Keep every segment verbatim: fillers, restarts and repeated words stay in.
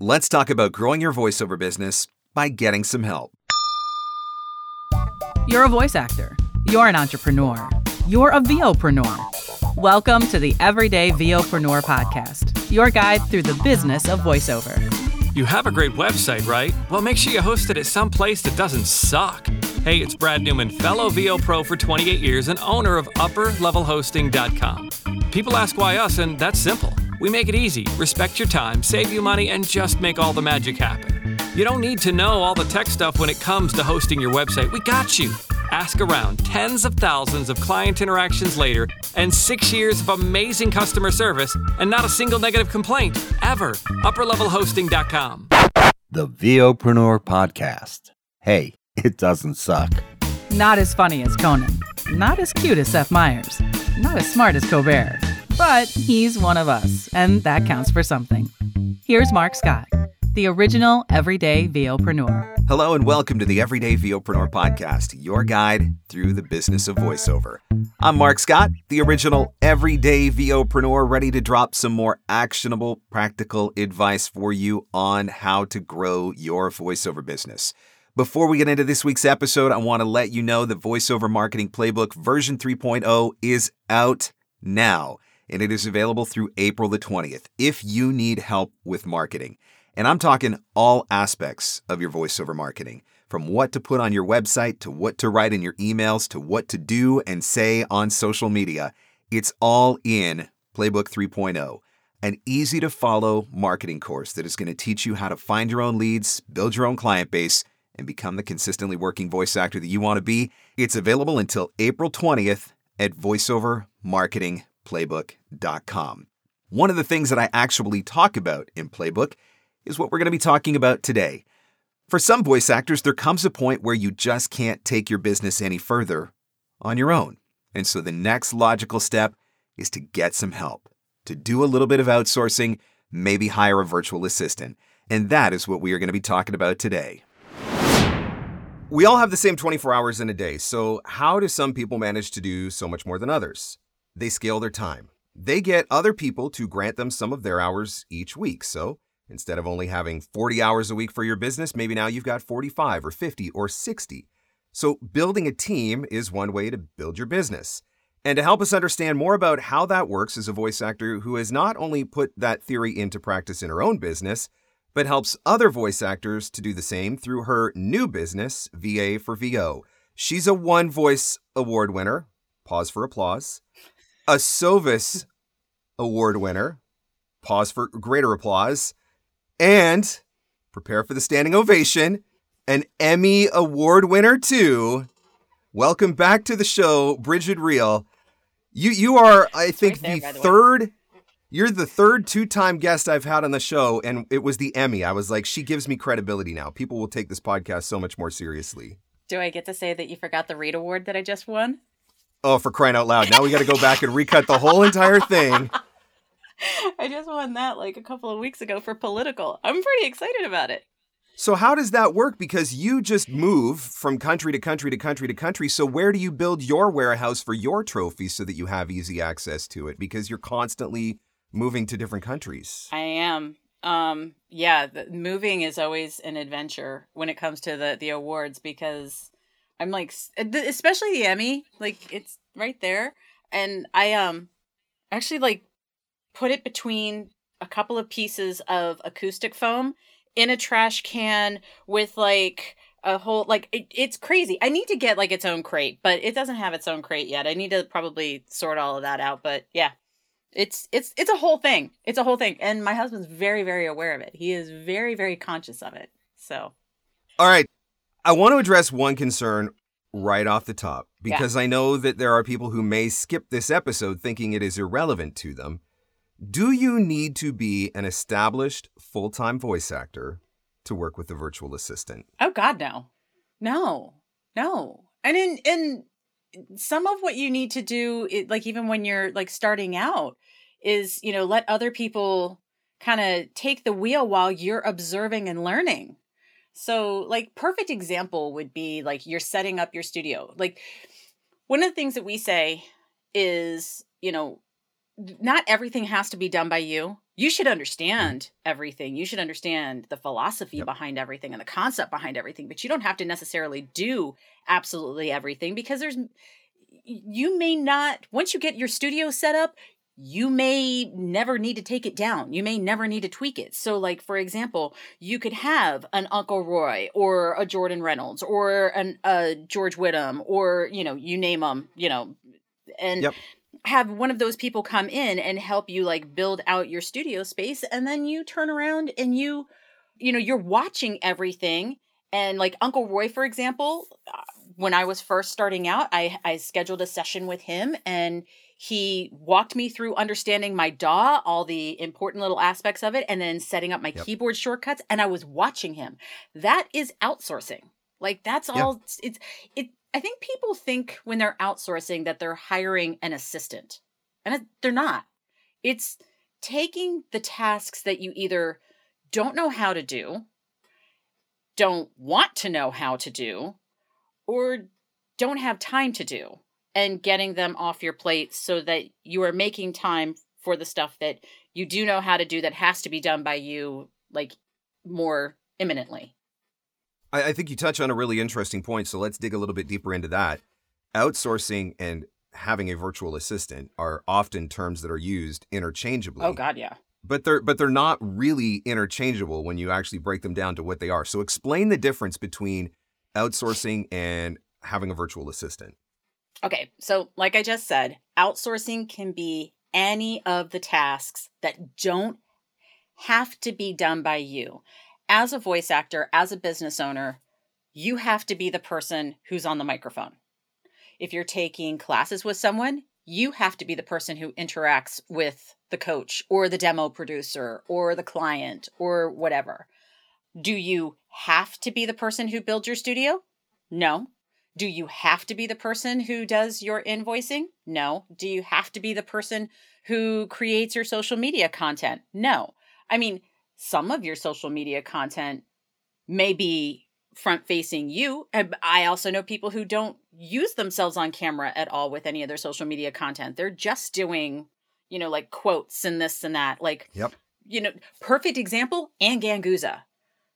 Let's talk about growing your voiceover business by getting some help. You're a voice actor. You're an entrepreneur. You're a VOpreneur. Welcome to the Everyday VOpreneur podcast, your guide through the business of voiceover. You have a great website, right? Well, make sure you host it at some place that doesn't suck. Hey, it's Brad Newman, fellow V O pro for twenty-eight years and owner of upper level hosting dot com. People ask why us, and that's simple. We make it easy, respect your time, save you money, and just make all the magic happen. You don't need to know all the tech stuff when it comes to hosting your website. We got you. Ask around. Tens of thousands of client interactions later and six years of amazing customer service and not a single negative complaint ever. upper level hosting dot com. The VOpreneur Podcast. Hey, it doesn't suck. Not as funny as Conan. Not as cute as Seth Meyers. Not as smart as Colbert. But he's one of us, and that counts for something. Here's Mark Scott, the original Everyday VOpreneur. Hello and welcome to the Everyday VOpreneur podcast, your guide through the business of voiceover. I'm Mark Scott, the original Everyday VOpreneur, ready to drop some more actionable, practical advice for you on how to grow your voiceover business. Before we get into this week's episode, I want to let you know the VoiceOver Marketing Playbook version three point oh is out now, and it is available through April the twentieth if you need help with marketing. And I'm talking all aspects of your voiceover marketing, from what to put on your website to what to write in your emails to what to do and say on social media. It's all in Playbook three point oh, an easy-to-follow marketing course that is going to teach you how to find your own leads, build your own client base, and become the consistently working voice actor that you want to be. It's available until April twentieth at voiceover marketing playbook dot com. One of the things that I actually talk about in Playbook is what we're going to be talking about today. For some voice actors, there comes a point where you just can't take your business any further on your own. And so the next logical step is to get some help, to do a little bit of outsourcing, maybe hire a virtual assistant. And that is what we are going to be talking about today. We all have the same twenty-four hours in a day, so how do some people manage to do so much more than others? They scale their time. They get other people to grant them some of their hours each week. So instead of only having forty hours a week for your business, maybe now you've got forty-five or fifty or sixty. So building a team is one way to build your business. And to help us understand more about how that works is a voice actor who has not only put that theory into practice in her own business, but helps other voice actors to do the same through her new business, V A for V O. She's a One Voice Award winner. Pause for applause. A Sovas Award winner, pause for greater applause, and prepare for the standing ovation, an Emmy Award winner too. Welcome back to the show, Brigid Reale. You you are, I think, right there, the third, way. You're the third two-time guest I've had on the show, and it was the Emmy. I was like, she gives me credibility now. People will take this podcast so much more seriously. Do I get to say that you forgot the Reed Award that I just won? Oh, for crying out loud. Now we got to go back and recut the whole entire thing. I just won that like a couple of weeks ago for political. I'm pretty excited about it. So how does that work? Because you just move from country to country to country to country. So where do you build your warehouse for your trophy so that you have easy access to it? Because you're constantly moving to different countries. I am. Um, yeah, the, moving is always an adventure when it comes to the, the awards because I'm like, especially the Emmy, like it's right there. And I um actually like put it between a couple of pieces of acoustic foam in a trash can with like a whole, like it, it's crazy. I need to get like its own crate, but it doesn't have its own crate yet. I need to probably sort all of that out. But yeah, it's, it's, it's a whole thing. It's a whole thing. And my husband's very, very aware of it. He is very, very conscious of it. So. All right. I want to address one concern right off the top, because yeah. I know that there are people who may skip this episode thinking it is irrelevant to them. Do you need to be an established full-time voice actor to work with a virtual assistant? Oh, God, no. No, no. And in, in some of what you need to do, it, like even when you're like starting out is, you know, let other people kind of take the wheel while you're observing and learning. So like perfect example would be like you're setting up your studio. Like one of the things that we say is, you know, not everything has to be done by you. You should understand everything. You should understand the philosophy yep. behind everything and the concept behind everything, but you don't have to necessarily do absolutely everything, because there's, you may not, once you get your studio set up, you may never need to take it down. You may never need to tweak it. So like, for example, you could have an Uncle Roy or a Jordan Reynolds or an, a George Whittam or, you know, you name them, you know, and yep. have one of those people come in and help you like build out your studio space. And then you turn around and you, you know, you're watching everything. And like Uncle Roy, for example, when I was first starting out, I, I scheduled a session with him, and he walked me through understanding my D A W, all the important little aspects of it, and then setting up my yep. keyboard shortcuts. And I was watching him. That is outsourcing. Like that's all yep. it's, it's, it, I think people think when they're outsourcing that they're hiring an assistant, and they're not. It's taking the tasks that you either don't know how to do, don't want to know how to do, or don't have time to do, and getting them off your plate so that you are making time for the stuff that you do know how to do that has to be done by you, like more imminently. I, I think you touch on a really interesting point, so let's dig a little bit deeper into that. Outsourcing and having a virtual assistant are often terms that are used interchangeably. Oh God, yeah. But they're but they're not really interchangeable when you actually break them down to what they are. So explain the difference between outsourcing and having a virtual assistant. Okay, so like I just said, outsourcing can be any of the tasks that don't have to be done by you. As a voice actor, as a business owner, you have to be the person who's on the microphone. If you're taking classes with someone, you have to be the person who interacts with the coach or the demo producer or the client or whatever. Do you have to be the person who builds your studio? No. Do you have to be the person who does your invoicing? No. Do you have to be the person who creates your social media content? No. I mean, some of your social media content may be front-facing you. I also know people who don't use themselves on camera at all with any of their social media content. They're just doing, you know, like quotes and this and that. Like, yep. you know, perfect example, Anne Gangusa.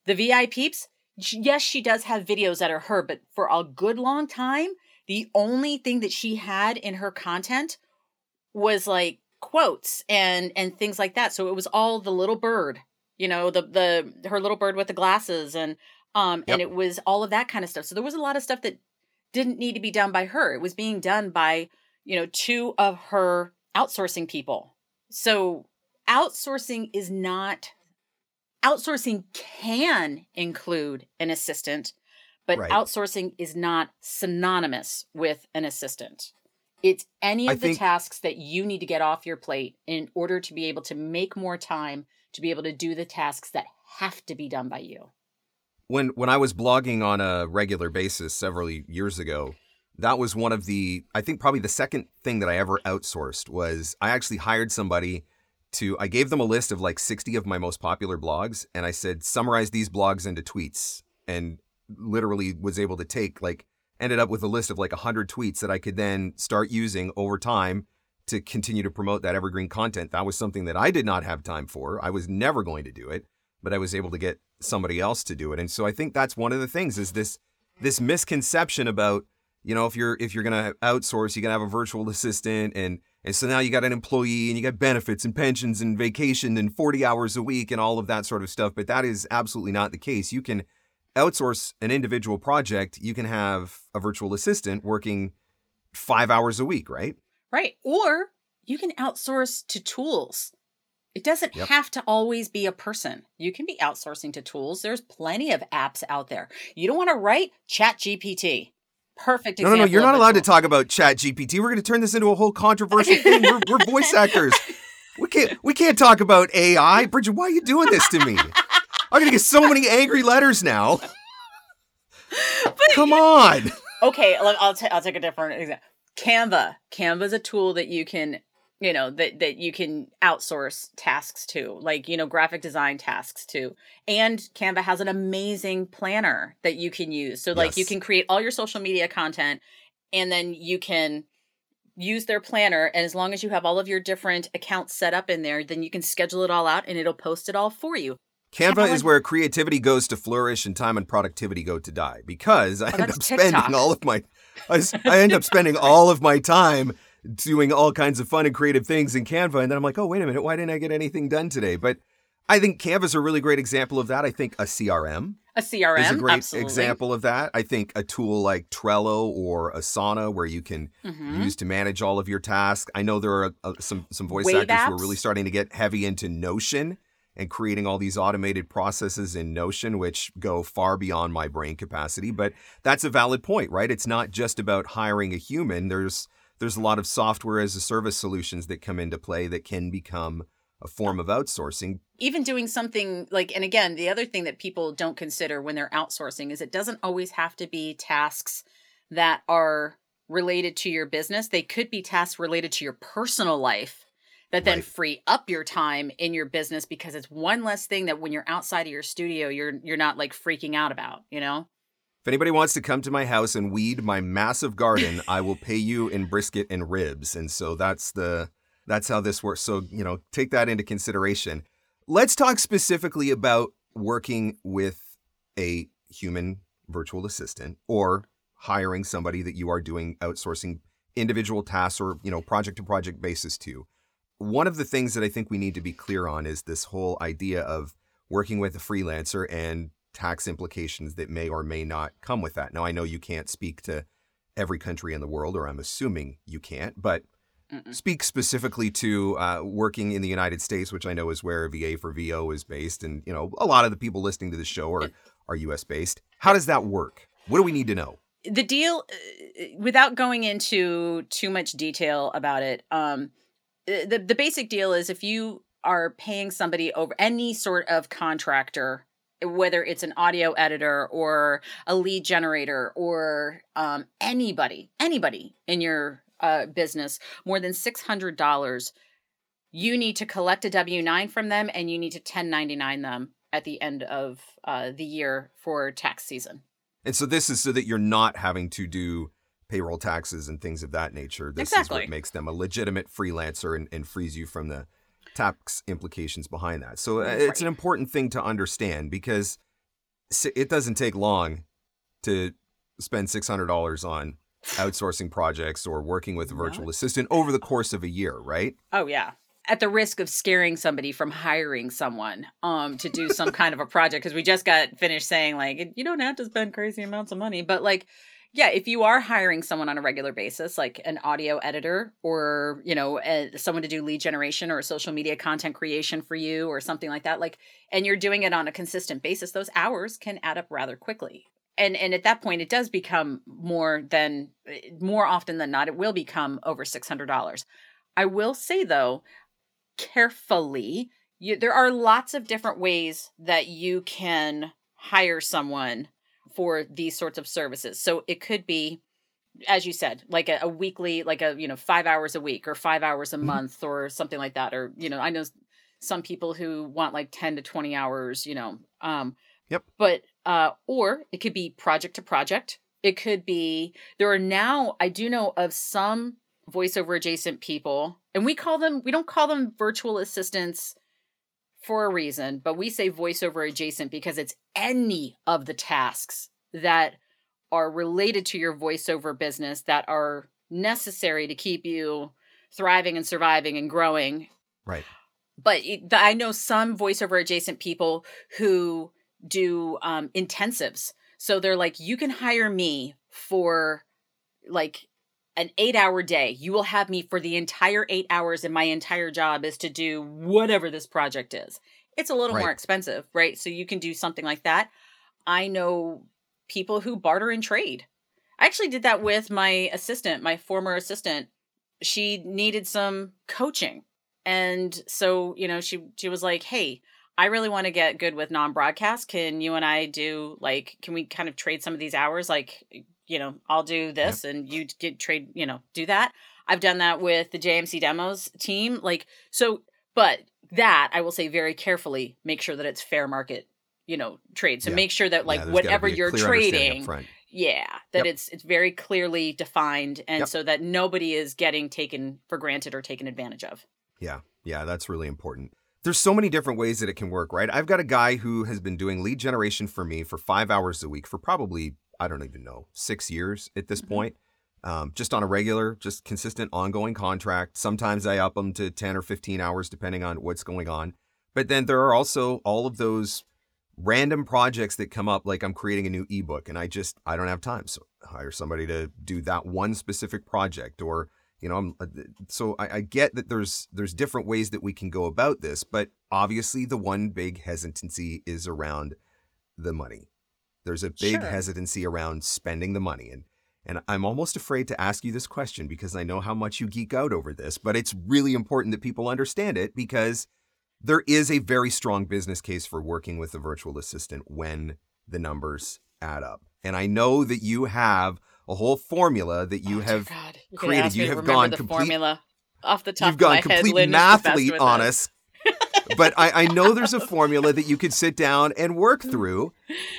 The V I Ps, yes, she does have videos that are her, but for a good long time, the only thing that she had in her content was like quotes and, and things like that. So it was all the little bird, you know, the, the, her little bird with the glasses and, um, yep. and it was all of that kind of stuff. So there was a lot of stuff that didn't need to be done by her. It was being done by, you know, two of her outsourcing people. So outsourcing is not Outsourcing can include an assistant, but right. outsourcing is not synonymous with an assistant. It's any of I the think... tasks that you need to get off your plate in order to be able to make more time to be able to do the tasks that have to be done by you. When when I was blogging on a regular basis several years ago, that was one of the, I think probably the second thing that I ever outsourced was I actually hired somebody to, I gave them a list of like sixty of my most popular blogs, and I said, summarize these blogs into tweets, and literally was able to take like, ended up with a list of like one hundred tweets that I could then start using over time to continue to promote that evergreen content. That was something that I did not have time for. I was never going to do it, but I was able to get somebody else to do it. And so I think that's one of the things is this, this misconception about, you know, if you're, if you're going to outsource, you're going to have a virtual assistant and And so now you got an employee and you got benefits and pensions and vacation and forty hours a week and all of that sort of stuff. But that is absolutely not the case. You can outsource an individual project. You can have a virtual assistant working five hours a week, right? Right. Or you can outsource to tools. It doesn't yep. have to always be a person. You can be outsourcing to tools. There's plenty of apps out there. You don't want to write Chat G P T. Perfect example. No, no, no, you're not allowed tool. to talk about Chat G P T. We're going to turn this into a whole controversial thing. We're, we're voice actors. We can't we can't talk about A I. Brigid, why are you doing this to me? I'm going to get so many angry letters now. But, Come on. Okay, I'll, t- I'll take a different example. Canva. Canva's a tool that you can, you know, that, that you can outsource tasks to, like, you know, graphic design tasks to. And Canva has an amazing planner that you can use. So like yes. you can create all your social media content, and then you can use their planner. And as long as you have all of your different accounts set up in there, then you can schedule it all out and it'll post it all for you. Canva is where creativity goes to flourish and time and productivity go to die, because I oh, end up spending TikTok. all of my I, I end up spending all of my time doing all kinds of fun and creative things in Canva. And then I'm like, oh, wait a minute, why didn't I get anything done today? But I think Canva is a really great example of that. I think a C R M. A C R M is a great absolutely. example of that. I think a tool like Trello or Asana, where you can mm-hmm. use to manage all of your tasks. I know there are uh, some some voice Wave actors apps. who are really starting to get heavy into Notion and creating all these automated processes in Notion, which go far beyond my brain capacity. But that's a valid point, right? It's not just about hiring a human. There's there's a lot of software as a service solutions that come into play that can become a form of outsourcing. Even doing something like, and again, the other thing that people don't consider when they're outsourcing is it doesn't always have to be tasks that are related to your business. They could be tasks related to your personal life that then right. free up your time in your business, because it's one less thing that when you're outside of your studio, you're you're not like freaking out about, you know? If anybody wants to come to my house and weed my massive garden, I will pay you in brisket and ribs. And so that's the... That's how this works. So, you know, take that into consideration. Let's talk specifically about working with a human virtual assistant or hiring somebody that you are doing outsourcing individual tasks or, you know, project to project basis to. One of the things that I think we need to be clear on is this whole idea of working with a freelancer and tax implications that may or may not come with that. Now, I know you can't speak to every country in the world, or I'm assuming you can't, but Mm-mm. speak specifically to uh, working in the United States, which I know is where V A for V O is based. And, you know, a lot of the people listening to the show are, are U S based. How does that work? What do we need to know? The deal, without going into too much detail about it, um, the, the basic deal is if you are paying somebody over any sort of contractor, whether it's an audio editor or a lead generator or um, anybody, anybody in your Uh, business more than six hundred dollars, you need to collect a W nine from them, and you need to ten ninety-nine them at the end of uh, the year for tax season. And so this is so that you're not having to do payroll taxes and things of that nature. This exactly. is what makes them a legitimate freelancer and, and frees you from the tax implications behind that. So right. it's an important thing to understand, because it doesn't take long to spend six hundred dollars on outsourcing projects or working with a virtual no. assistant over the course of a year, right? Oh, yeah. At the risk of scaring somebody from hiring someone um, to do some kind of a project, because we just got finished saying, like, you don't have to spend crazy amounts of money. But, like, yeah, if you are hiring someone on a regular basis, like an audio editor or, you know, a, someone to do lead generation or social media content creation for you or something like that, like, and you're doing it on a consistent basis, those hours can add up rather quickly. And and at that point, it does become more than more often than not, it will become over six hundred dollars. I will say, though, carefully, you, there are lots of different ways that you can hire someone for these sorts of services. So it could be, as you said, like a, a weekly, like a, you know, five hours a week or five hours a mm-hmm. month or something like that. Or, you know, I know some people who want like ten to twenty hours, you know, um, Yep. But, uh, or it could be project to project. It could be, there are now, I do know of some voiceover adjacent people, and we call them, we don't call them virtual assistants for a reason, but we say voiceover adjacent because it's any of the tasks that are related to your voiceover business that are necessary to keep you thriving and surviving and growing. Right. But it, I know some voiceover adjacent people who do um, intensives. So they're like, you can hire me for like an eight hour day. You will have me for the entire eight hours. And my entire job is to do whatever this project is. It's a little right. more expensive, right? So you can do something like that. I know people who barter and trade. I actually did that with my assistant, my former assistant. She needed some coaching. And so, you know, she, she was like, hey, I really want to get good with non-broadcast. Can you and I do like, can we kind of trade some of these hours? Like, you know, I'll do this yep. and you get trade, you know, do that. I've done that with the J M C Demos team. Like, so, but that I will say very carefully, make sure that it's fair market, you know, trade. So yeah. make sure that like yeah, whatever you're trading. Yeah. that yep. it's it's very clearly defined, and yep. so that nobody is getting taken for granted or taken advantage of. Yeah, yeah, that's really important. There's so many different ways that it can work, right? I've got a guy who has been doing lead generation for me for five hours a week for probably, I don't even know, six years at this mm-hmm. point, um, just on a regular, just consistent ongoing contract. Sometimes I up them to ten or fifteen hours, depending on what's going on. But then there are also all of those random projects that come up, like I'm creating a new ebook and I just, I don't have time. So I hire somebody to do that one specific project, or You know, I'm, so I, I get that there's there's different ways that we can go about this, but obviously the one big hesitancy is around the money. There's a big sure. hesitancy around spending the money. And and I'm almost afraid to ask you this question because I know how much you geek out over this, but it's really important that people understand it, because there is a very strong business case for working with a virtual assistant when the numbers add up. And I know that you have a whole formula that you oh, have God. You created. You have gone complete formula off the top You've of gone my complete head. Mathlete on us. But I, I know there's a formula that you could sit down and work through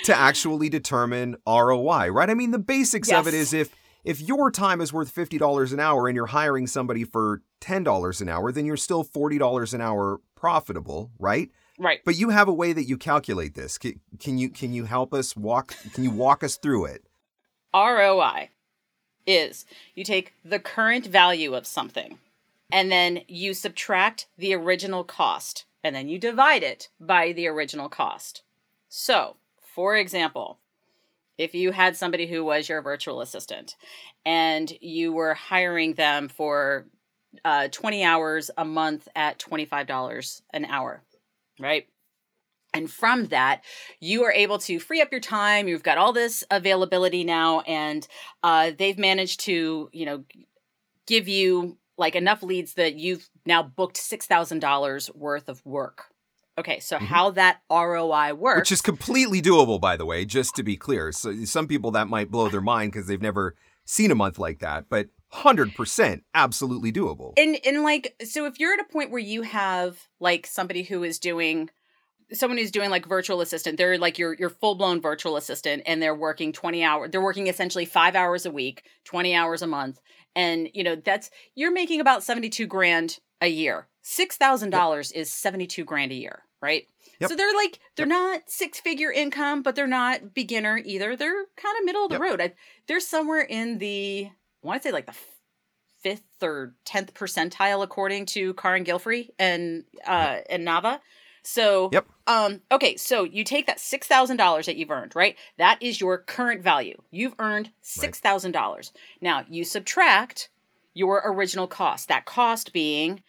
to actually determine R O I, right? I mean, the basics yes. of it is if if your time is worth fifty dollars an hour and you're hiring somebody for ten dollars an hour, then you're still forty dollars an hour profitable, right? Right. But you have a way that you calculate this. Can, can you can you help us walk? Can you walk us through it? R O I is you take the current value of something and then you subtract the original cost and then you divide it by the original cost. So, for example, if you had somebody who was your virtual assistant and you were hiring them for uh, twenty hours a month at twenty-five dollars an hour, right? And from that, you are able to free up your time. You've got all this availability now, and uh, they've managed to, you know, give you like enough leads that you've now booked six thousand dollars worth of work. Okay, so mm-hmm. how that R O I works. Which is completely doable, by the way, just to be clear. So some people that might blow their mind because they've never seen a month like that, but one hundred percent absolutely doable. And, and like, so if you're at a point where you have like somebody who is doing... someone who's doing like virtual assistant, they're like your your full-blown virtual assistant, and they're working twenty hours, they're working essentially five hours a week, twenty hours a month. And, you know, that's, you're making about seventy-two grand a year. six thousand dollars yep. is seventy-two grand a year, right? Yep. So they're like, they're yep. not six-figure income, but they're not beginner either. They're kind of middle of the yep. road. I, they're somewhere in the, I want to say like the fifth or tenth percentile, according to Karin Gilfrey and, uh, yep. and Nava. So, yep. um, okay, so you take that six thousand dollars that you've earned, right? That is your current value. You've earned six thousand dollars. Right. Now, you subtract your original cost, that cost being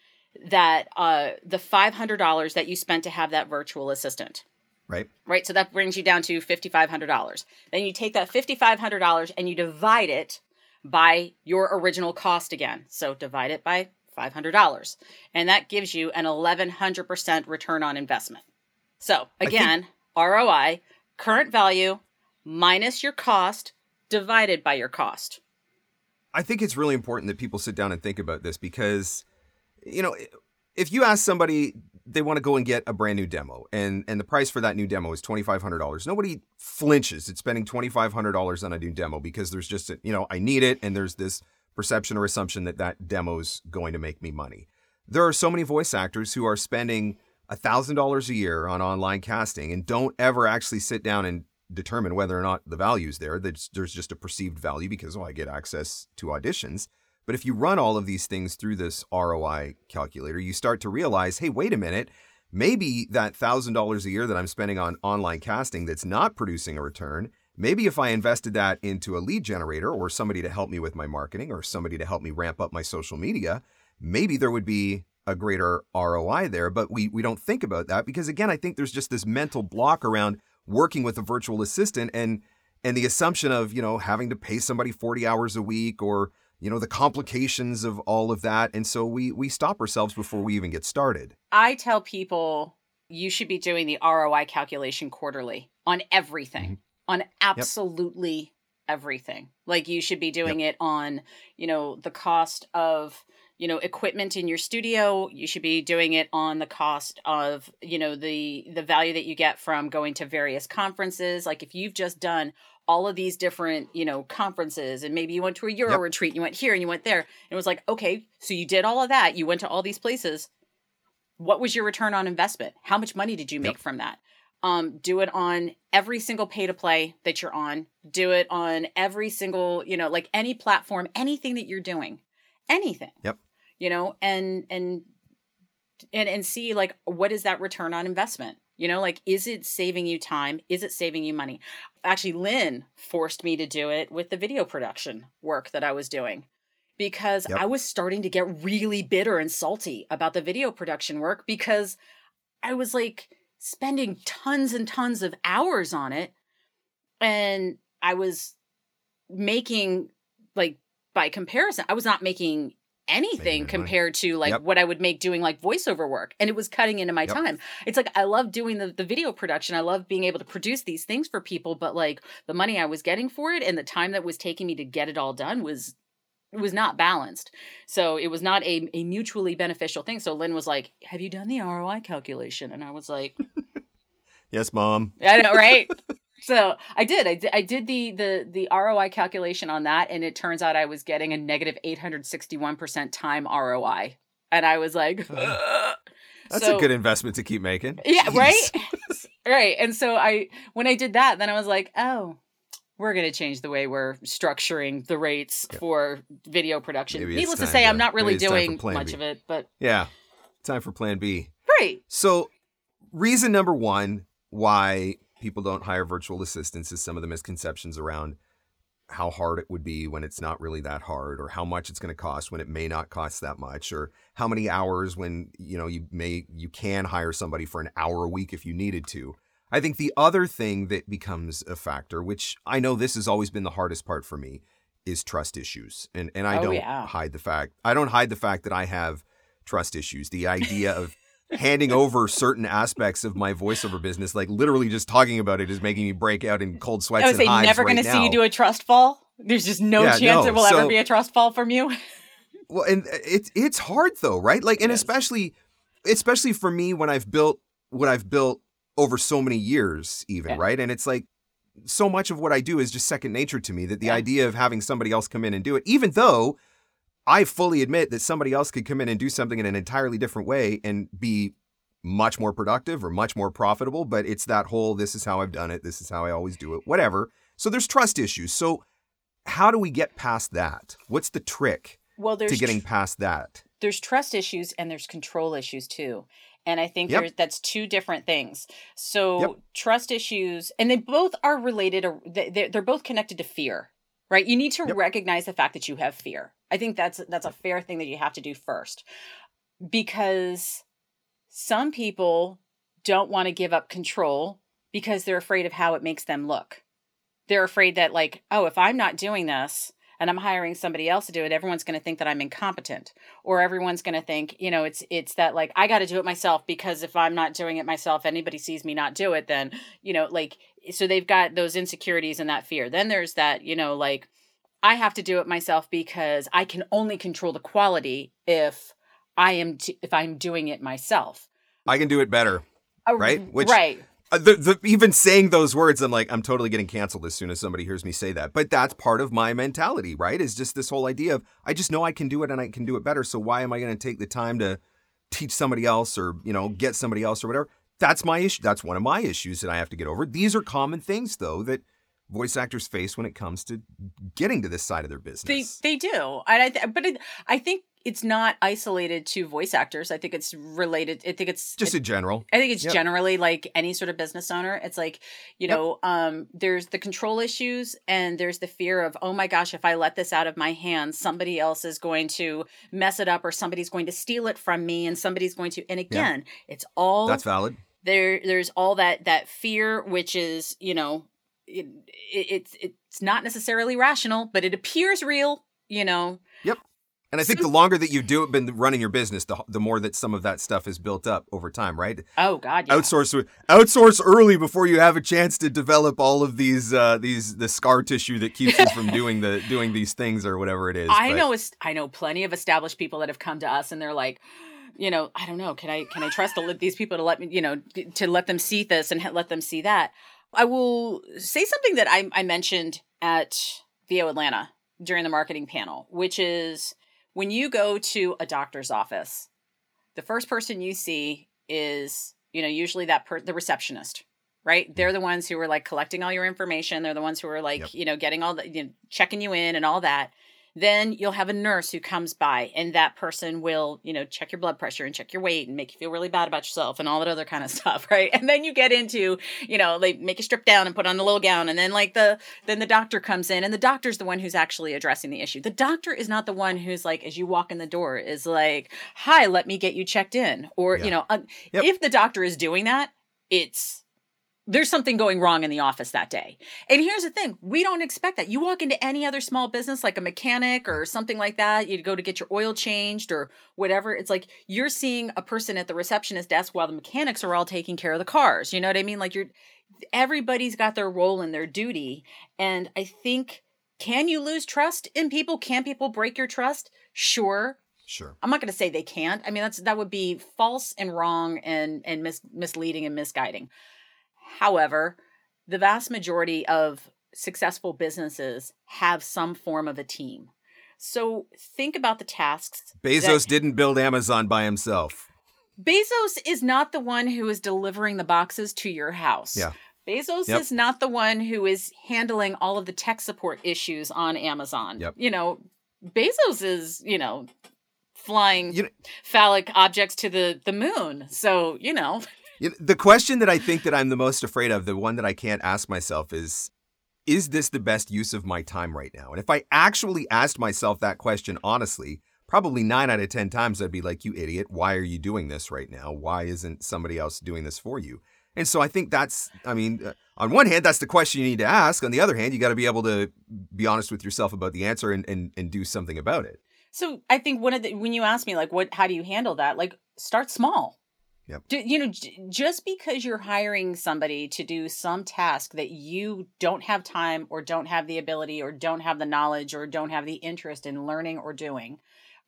that uh, the five hundred dollars that you spent to have that virtual assistant. Right. Right, so that brings you down to five thousand five hundred dollars. Then you take that five thousand five hundred dollars and you divide it by your original cost again. So divide it by five hundred dollars. And that gives you an eleven hundred percent return on investment. So again, think... R O I, current value minus your cost divided by your cost. I think it's really important that people sit down and think about this because, you know, if you ask somebody, they want to go and get a brand new demo and, and the price for that new demo is twenty-five hundred dollars. Nobody flinches at spending twenty-five hundred dollars on a new demo because there's just, a, you know, I need it. And there's this perception or assumption that that demo's going to make me money. There are so many voice actors who are spending one thousand dollars a year on online casting and don't ever actually sit down and determine whether or not the value's there. There's just a perceived value because, oh, I get access to auditions. But if you run all of these things through this R O I calculator, you start to realize, hey, wait a minute, maybe that one thousand dollars a year that I'm spending on online casting that's not producing a return, maybe if I invested that into a lead generator or somebody to help me with my marketing or somebody to help me ramp up my social media, maybe there would be a greater R O I there. But we we don't think about that because, again, I think there's just this mental block around working with a virtual assistant and and the assumption of, you know, having to pay somebody forty hours a week or, you know, the complications of all of that. And so we we stop ourselves before we even get started. I tell people you should be doing the R O I calculation quarterly on everything. Mm-hmm. On absolutely yep. everything. Like you should be doing yep. it on, you know, the cost of, you know, equipment in your studio. You should be doing it on the cost of, you know, the, the value that you get from going to various conferences. Like if you've just done all of these different, you know, conferences, and maybe you went to a Euro yep. retreat, and you went here and you went there. And it was like, okay, so you did all of that. You went to all these places. What was your return on investment? How much money did you make yep. from that? Um, do it on every single pay to play that you're on. Do it on every single, you know, like any platform, anything that you're doing, anything, Yep. you know, and, and, and, and see like, what is that return on investment? You know, like, is it saving you time? Is it saving you money? Actually, Lynn forced me to do it with the video production work that I was doing, because yep. I was starting to get really bitter and salty about the video production work, because I was like spending tons and tons of hours on it. And I was making, like, by comparison, I was not making anything compared to like yep. what I would make doing like voiceover work. And it was cutting into my yep. time. It's like, I love doing the, the video production. I love being able to produce these things for people, but like the money I was getting for it and the time that was taking me to get it all done was It was not balanced. So it was not a, a mutually beneficial thing. So Lynn was like, have you done the R O I calculation? And I was like, yes, mom. I know, right? So I did. I did, I did the, the, the R O I calculation on that. And it turns out I was getting a negative eight hundred sixty-one percent time R O I. And I was like, uh, that's so, a good investment to keep making. Yeah, Jeez. Right? Right. And so I, when I did that, then I was like, oh, we're going to change the way we're structuring the rates yep. for video production. Needless to say, to, I'm not really doing much B. of it, but yeah, time for plan B. Right. So reason number one, why people don't hire virtual assistants is some of the misconceptions around how hard it would be when it's not really that hard, or how much it's going to cost when it may not cost that much, or how many hours when, you know, you may, you can hire somebody for an hour a week if you needed to. I think the other thing that becomes a factor, which I know this has always been the hardest part for me, is trust issues. And and I oh, don't yeah. hide the fact. I don't hide the fact that I have trust issues. The idea of handing over certain aspects of my voiceover business, like literally just talking about it, is making me break out in cold sweats and hives right now. I was never going to see you do a trust fall. There's just no yeah, chance no. it will so, ever be a trust fall from you. Well, and it's it's hard though, right? Like, and yes. especially especially for me when I've built what I've built over so many years even, yeah. right? And it's like so much of what I do is just second nature to me that the yeah. idea of having somebody else come in and do it, even though I fully admit that somebody else could come in and do something in an entirely different way and be much more productive or much more profitable, but it's that whole, this is how I've done it, this is how I always do it, whatever. So there's trust issues. So how do we get past that? What's the trick well, to getting tr- past that? There's trust issues and there's control issues too. And I think yep. there's, that's two different things. So yep. trust issues, and they both are related. They're both connected to fear, right? You need to yep. recognize the fact that you have fear. I think that's that's a fair thing that you have to do first, because some people don't want to give up control because they're afraid of how it makes them look. They're afraid that like, oh, if I'm not doing this, and I'm hiring somebody else to do it, everyone's going to think that I'm incompetent, or everyone's going to think, you know, it's, it's that like, I got to do it myself, because if I'm not doing it myself, anybody sees me not do it, then, you know, like, so they've got those insecurities and that fear. Then there's that, you know, like, I have to do it myself because I can only control the quality if I am, t- if I'm doing it myself. I can do it better. Uh, right. Which, right. Uh, the, the, even saying those words, I'm like, I'm totally getting canceled as soon as somebody hears me say that. But that's part of my mentality, right? Is just this whole idea of, I just know I can do it and I can do it better. So why am I going to take the time to teach somebody else, or, you know, get somebody else or whatever? That's my issue. That's one of my issues that I have to get over. These are common things, though, that voice actors face when it comes to getting to this side of their business. They, they do. And I th- but it, I think it's not isolated to voice actors. I think it's related. I think it's just it, in general. I think it's yep. generally like any sort of business owner. It's like, you know, yep. um, there's the control issues, and there's the fear of, oh my gosh, if I let this out of my hands, somebody else is going to mess it up, or somebody's going to steal it from me, and somebody's going to, and again, yeah. it's all that's valid. There, there's all that, that fear, which is, you know, it, it, it's, it's not necessarily rational, but it appears real, you know? Yep. And I think the longer that you've do, been running your business, the the more that some of that stuff is built up over time, right? Oh, God, yeah. Outsource, outsource early before you have a chance to develop all of these uh, these the scar tissue that keeps you from doing the doing these things or whatever it is. I but. know I know plenty of established people that have come to us and they're like, you know, I don't know, can I can I trust the, these people to let me, you know, to let them see this and let them see that? I will say something that I, I mentioned at V O Atlanta during the marketing panel, which is when you go to a doctor's office, the first person you see is, you know, usually that per- the receptionist, right? They're the ones who are like collecting all your information. They're the ones who are like, yep. you know, getting all the, you know, checking you in and all that. Then you'll have a nurse who comes by and that person will, you know, check your blood pressure and check your weight and make you feel really bad about yourself and all that other kind of stuff, right? And then you get into, you know, they make you strip down and put on a little gown. And then like the, then the doctor comes in and the doctor's the one who's actually addressing the issue. The doctor is not the one who's like, as you walk in the door is like, hi, let me get you checked in. Or, yeah. you know, um, yep. if the doctor is doing that, it's, there's something going wrong in the office that day. And here's the thing. We don't expect that. You walk into any other small business, like a mechanic or something like that, you go to get your oil changed or whatever. It's like you're seeing a person at the receptionist desk while the mechanics are all taking care of the cars. You know what I mean? Like you're, everybody's got their role and their duty. And I think, can you lose trust in people? Can people break your trust? Sure. Sure. I'm not going to say they can't. I mean, that's, that would be false and wrong and, and mis- misleading and misguiding. However, the vast majority of successful businesses have some form of a team. So think about the tasks. Bezos that... didn't build Amazon by himself. Bezos is not the one who is delivering the boxes to your house. Yeah. Bezos yep. is not the one who is handling all of the tech support issues on Amazon. Yep. You know, Bezos is, you know, flying you know... phallic objects to the, the moon. So, you know... The question that I think that I'm the most afraid of, the one that I can't ask myself is, is this the best use of my time right now? And if I actually asked myself that question, honestly, probably nine out of ten times, I'd be like, you idiot, why are you doing this right now? Why isn't somebody else doing this for you? And so I think that's, I mean, on one hand, that's the question you need to ask. On the other hand, you got to be able to be honest with yourself about the answer and, and, and do something about it. So I think one of the, when you ask me, like, what, how do you handle that? Like, start small. Yep. Do, you know, j- just because you're hiring somebody to do some task that you don't have time or don't have the ability or don't have the knowledge or don't have the interest in learning or doing,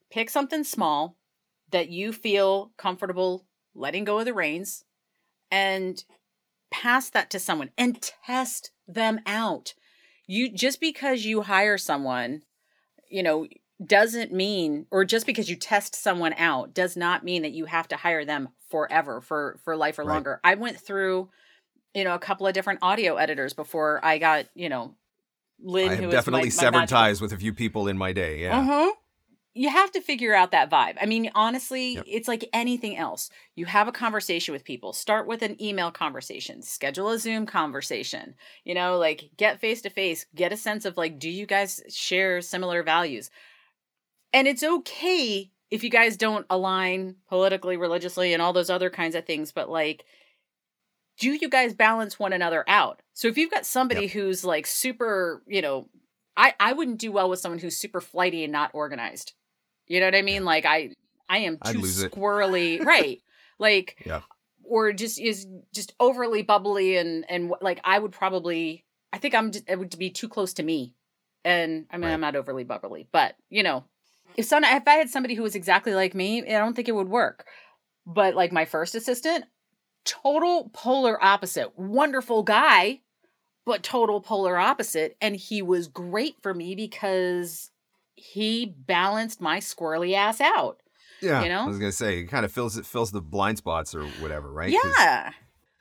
pick something small that you feel comfortable letting go of the reins and pass that to someone and test them out. You just because you hire someone, you know, doesn't mean, or just because you test someone out does not mean that you have to hire them forever for, for life or longer. Right. I went through, you know, a couple of different audio editors before I got, you know, Lynn, I have who definitely is my, my severed magical. Ties with a few people in my day. Yeah. Uh-huh. You have to figure out that vibe. I mean, honestly, yep. it's like anything else. You have a conversation with people, start with an email conversation, schedule a Zoom conversation, you know, like get face to face, get a sense of like, do you guys share similar values? And it's okay if you guys don't align politically, religiously, and all those other kinds of things. But like, do you guys balance one another out? So if you've got somebody yep. who's like super, you know, I, I wouldn't do well with someone who's super flighty and not organized. You know what I mean? Yeah. Like I I am too squirrely. Right. Like, yeah. or just is just overly bubbly. And, and like, I would probably, I think I'm, it would be too close to me. And I mean, right. I'm not overly bubbly, but you know. If some, if I had somebody who was exactly like me, I don't think it would work. But like my first assistant, total polar opposite. Wonderful guy, but total polar opposite. And he was great for me because he balanced my squirrely ass out. Yeah, you know? I was going to say, it kind of fills it fills the blind spots or whatever, right? Yeah.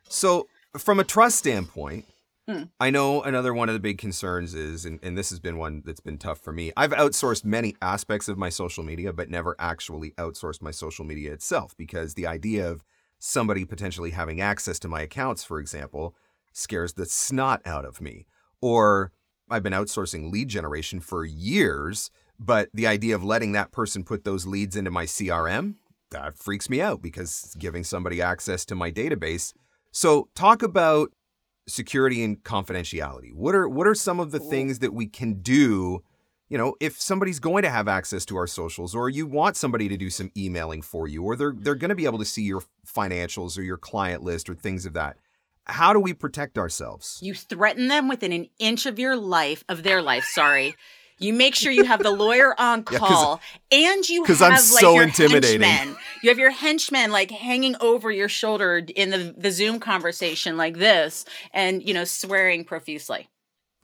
So from a trust standpoint... Hmm. I know another one of the big concerns is, and, and this has been one that's been tough for me, I've outsourced many aspects of my social media, but never actually outsourced my social media itself, because the idea of somebody potentially having access to my accounts, for example, scares the snot out of me. Or I've been outsourcing lead generation for years, but the idea of letting that person put those leads into my C R M, that freaks me out, because giving somebody access to my database. So talk about security and confidentiality. What are what are some of the things that we can do, you know, if somebody's going to have access to our socials, or you want somebody to do some emailing for you, or they're they're going to be able to see your financials or your client list or things of that. How do we protect ourselves? You threaten them within an inch of your life, of their life, sorry. You make sure you have the lawyer on call, yeah, and you have I'm so like your intimidating. henchmen. You have your henchmen like hanging over your shoulder in the, the Zoom conversation like this, and you know, swearing profusely.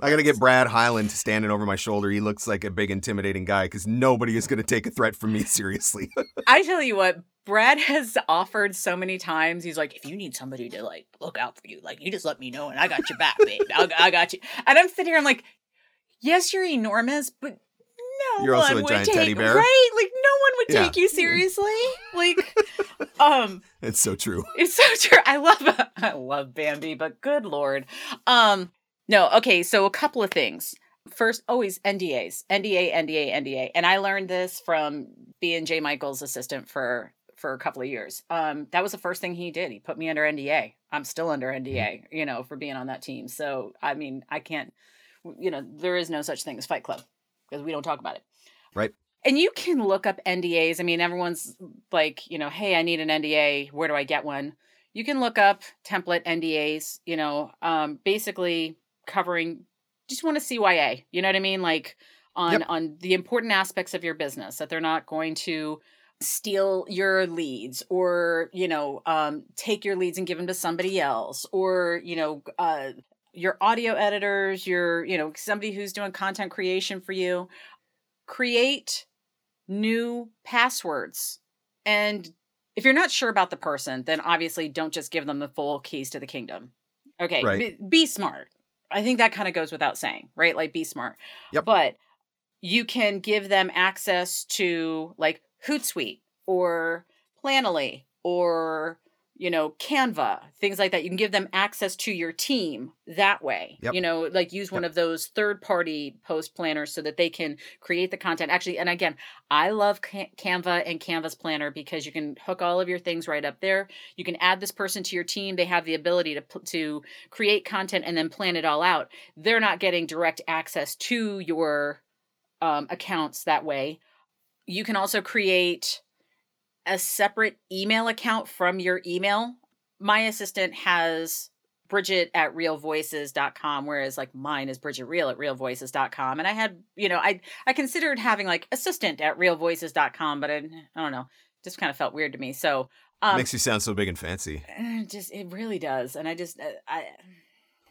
I got to get Brad Hyland standing over my shoulder. He looks like a big, intimidating guy because nobody is going to take a threat from me seriously. I tell you what, Brad has offered so many times. He's like, if you need somebody to like look out for you, like you just let me know and I got your back, babe. I, I got you. And I'm sitting here, I'm like, yes, you're enormous, but no you're one would take teddy bear. Right? Like no one would yeah. take you seriously. Like, um, it's so true. It's so true. I love, I love Bambi, but good Lord, um. No. Okay. So a couple of things. First, always N D As, N D A, N D A, N D A. And I learned this from being Jay Michael's assistant for, for a couple of years. Um, that was the first thing he did. He put me under N D A. I'm still under N D A, you know, for being on that team. So, I mean, I can't, you know, there is no such thing as Fight Club because we don't talk about it. Right. And you can look up N D As. I mean, everyone's like, you know, hey, I need an N D A. Where do I get one? You can look up template N D As, you know, um, basically covering, just want to C Y A, you know what I mean? Like on, yep. on the important aspects of your business that they're not going to steal your leads or, you know, um, take your leads and give them to somebody else or, you know, uh, your audio editors, your, you know, somebody who's doing content creation for you. Create new passwords. And if you're not sure about the person, then obviously don't just give them the full keys to the kingdom. Okay. Right. Be, be smart. I think that kind of goes without saying, right? Like be smart, yep. But you can give them access to like Hootsuite or Planoly or, you know, Canva, things like that. You can give them access to your team that way, yep. you know, like use one yep. of those third party post planners so that they can create the content actually. And again, I love Canva and Canva's planner because you can hook all of your things right up there. You can add this person to your team. They have the ability to, to create content and then plan it all out. They're not getting direct access to your um, accounts that way. You can also create a separate email account from your email. My assistant has Brigid at real voices dot com, whereas like mine is Brigid Reale at real voices dot com. And I had, you know, I, I considered having like assistant at real voices dot com, but I, I don't know, just kind of felt weird to me. So um, makes you sound so big and fancy. Just, it really does. And I just, I, I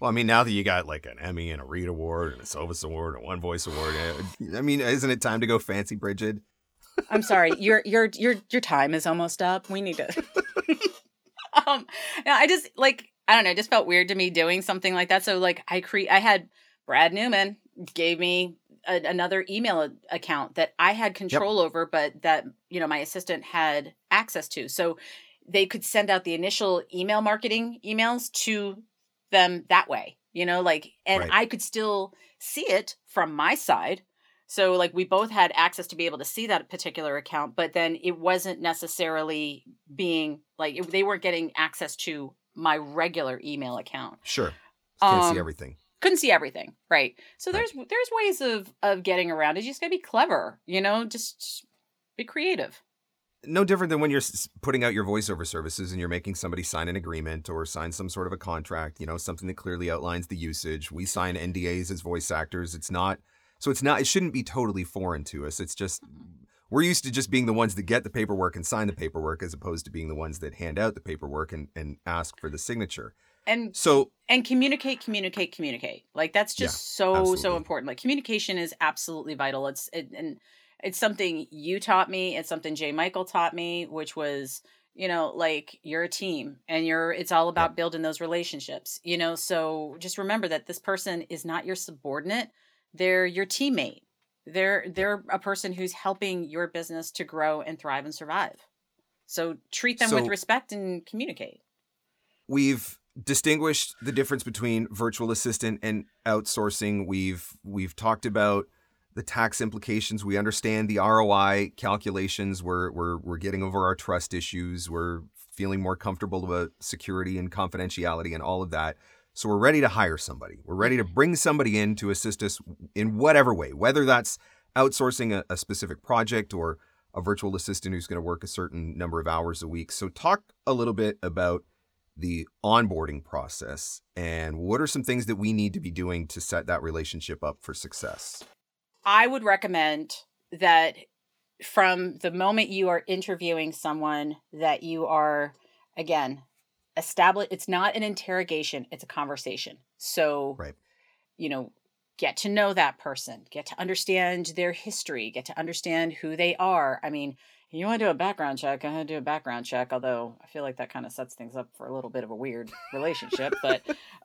well, I mean, now that you got like an Emmy and a Reed Award and a Sovas Award and a One Voice Award, I mean, isn't it time to go fancy, Brigid? I'm sorry. Your, your, your, your time is almost up. We need to, um, I just like, I don't know. It just felt weird to me doing something like that. So like I cre- I had Brad Newman gave me a, another email account that I had control yep. over, but that, you know, my assistant had access to. So they could send out the initial email marketing emails to them that way, you know, like, and right. I could still see it from my side. So like we both had access to be able to see that particular account, but then it wasn't necessarily being like, it, they weren't getting access to my regular email account. Sure. Can't um, see everything. Couldn't see everything. Right. So right. there's, there's ways of, of getting around it. You just gotta be clever, you know, just, just be creative. No different than when you're putting out your voiceover services and you're making somebody sign an agreement or sign some sort of a contract, you know, something that clearly outlines the usage. We sign N D As as voice actors. It's not, So it's not, it shouldn't be totally foreign to us. It's just, we're used to just being the ones that get the paperwork and sign the paperwork as opposed to being the ones that hand out the paperwork and, and ask for the signature. And so, and communicate, communicate, communicate. Like that's just yeah, so, absolutely. so important. Like communication is absolutely vital. It's, it, and it's something you taught me. It's something Jay Michael taught me, which was, you know, like you're a team and you're, it's all about yeah. building those relationships, you know? So just remember that this person is not your subordinate. They're your teammate. They're they're a person who's helping your business to grow and thrive and survive. So treat them so with respect and communicate. We've distinguished the difference between virtual assistant and outsourcing. We've we've talked about the tax implications. We understand the R O I calculations. We're we're we're getting over our trust issues. We're feeling more comfortable about security and confidentiality and all of that. So we're ready to hire somebody. We're ready to bring somebody in to assist us in whatever way, whether that's outsourcing a, a specific project or a virtual assistant who's going to work a certain number of hours a week. So talk a little bit about the onboarding process and what are some things that we need to be doing to set that relationship up for success? I would recommend that from the moment you are interviewing someone that you are, again, establish, it's not an interrogation, it's a conversation. So, right. you know, get to know that person, get to understand their history, get to understand who they are. I mean, you want to do a background check, I'm going to do a background check, although I feel like that kind of sets things up for a little bit of a weird relationship. But,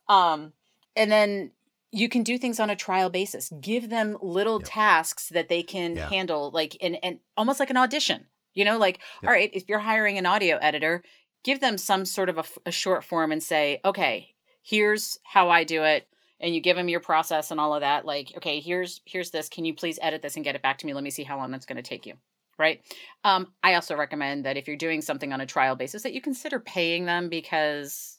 um, and then you can do things on a trial basis. Give them little yep. tasks that they can yeah. handle, like in, and almost like an audition, you know, like, yep. all right, if you're hiring an audio editor, give them some sort of a, a short form and say, okay, here's how I do it. And you give them your process and all of that. Like, okay, here's, here's this. Can you please edit this and get it back to me? Let me see how long that's going to take you. Right. Um, I also recommend that if you're doing something on a trial basis that you consider paying them, because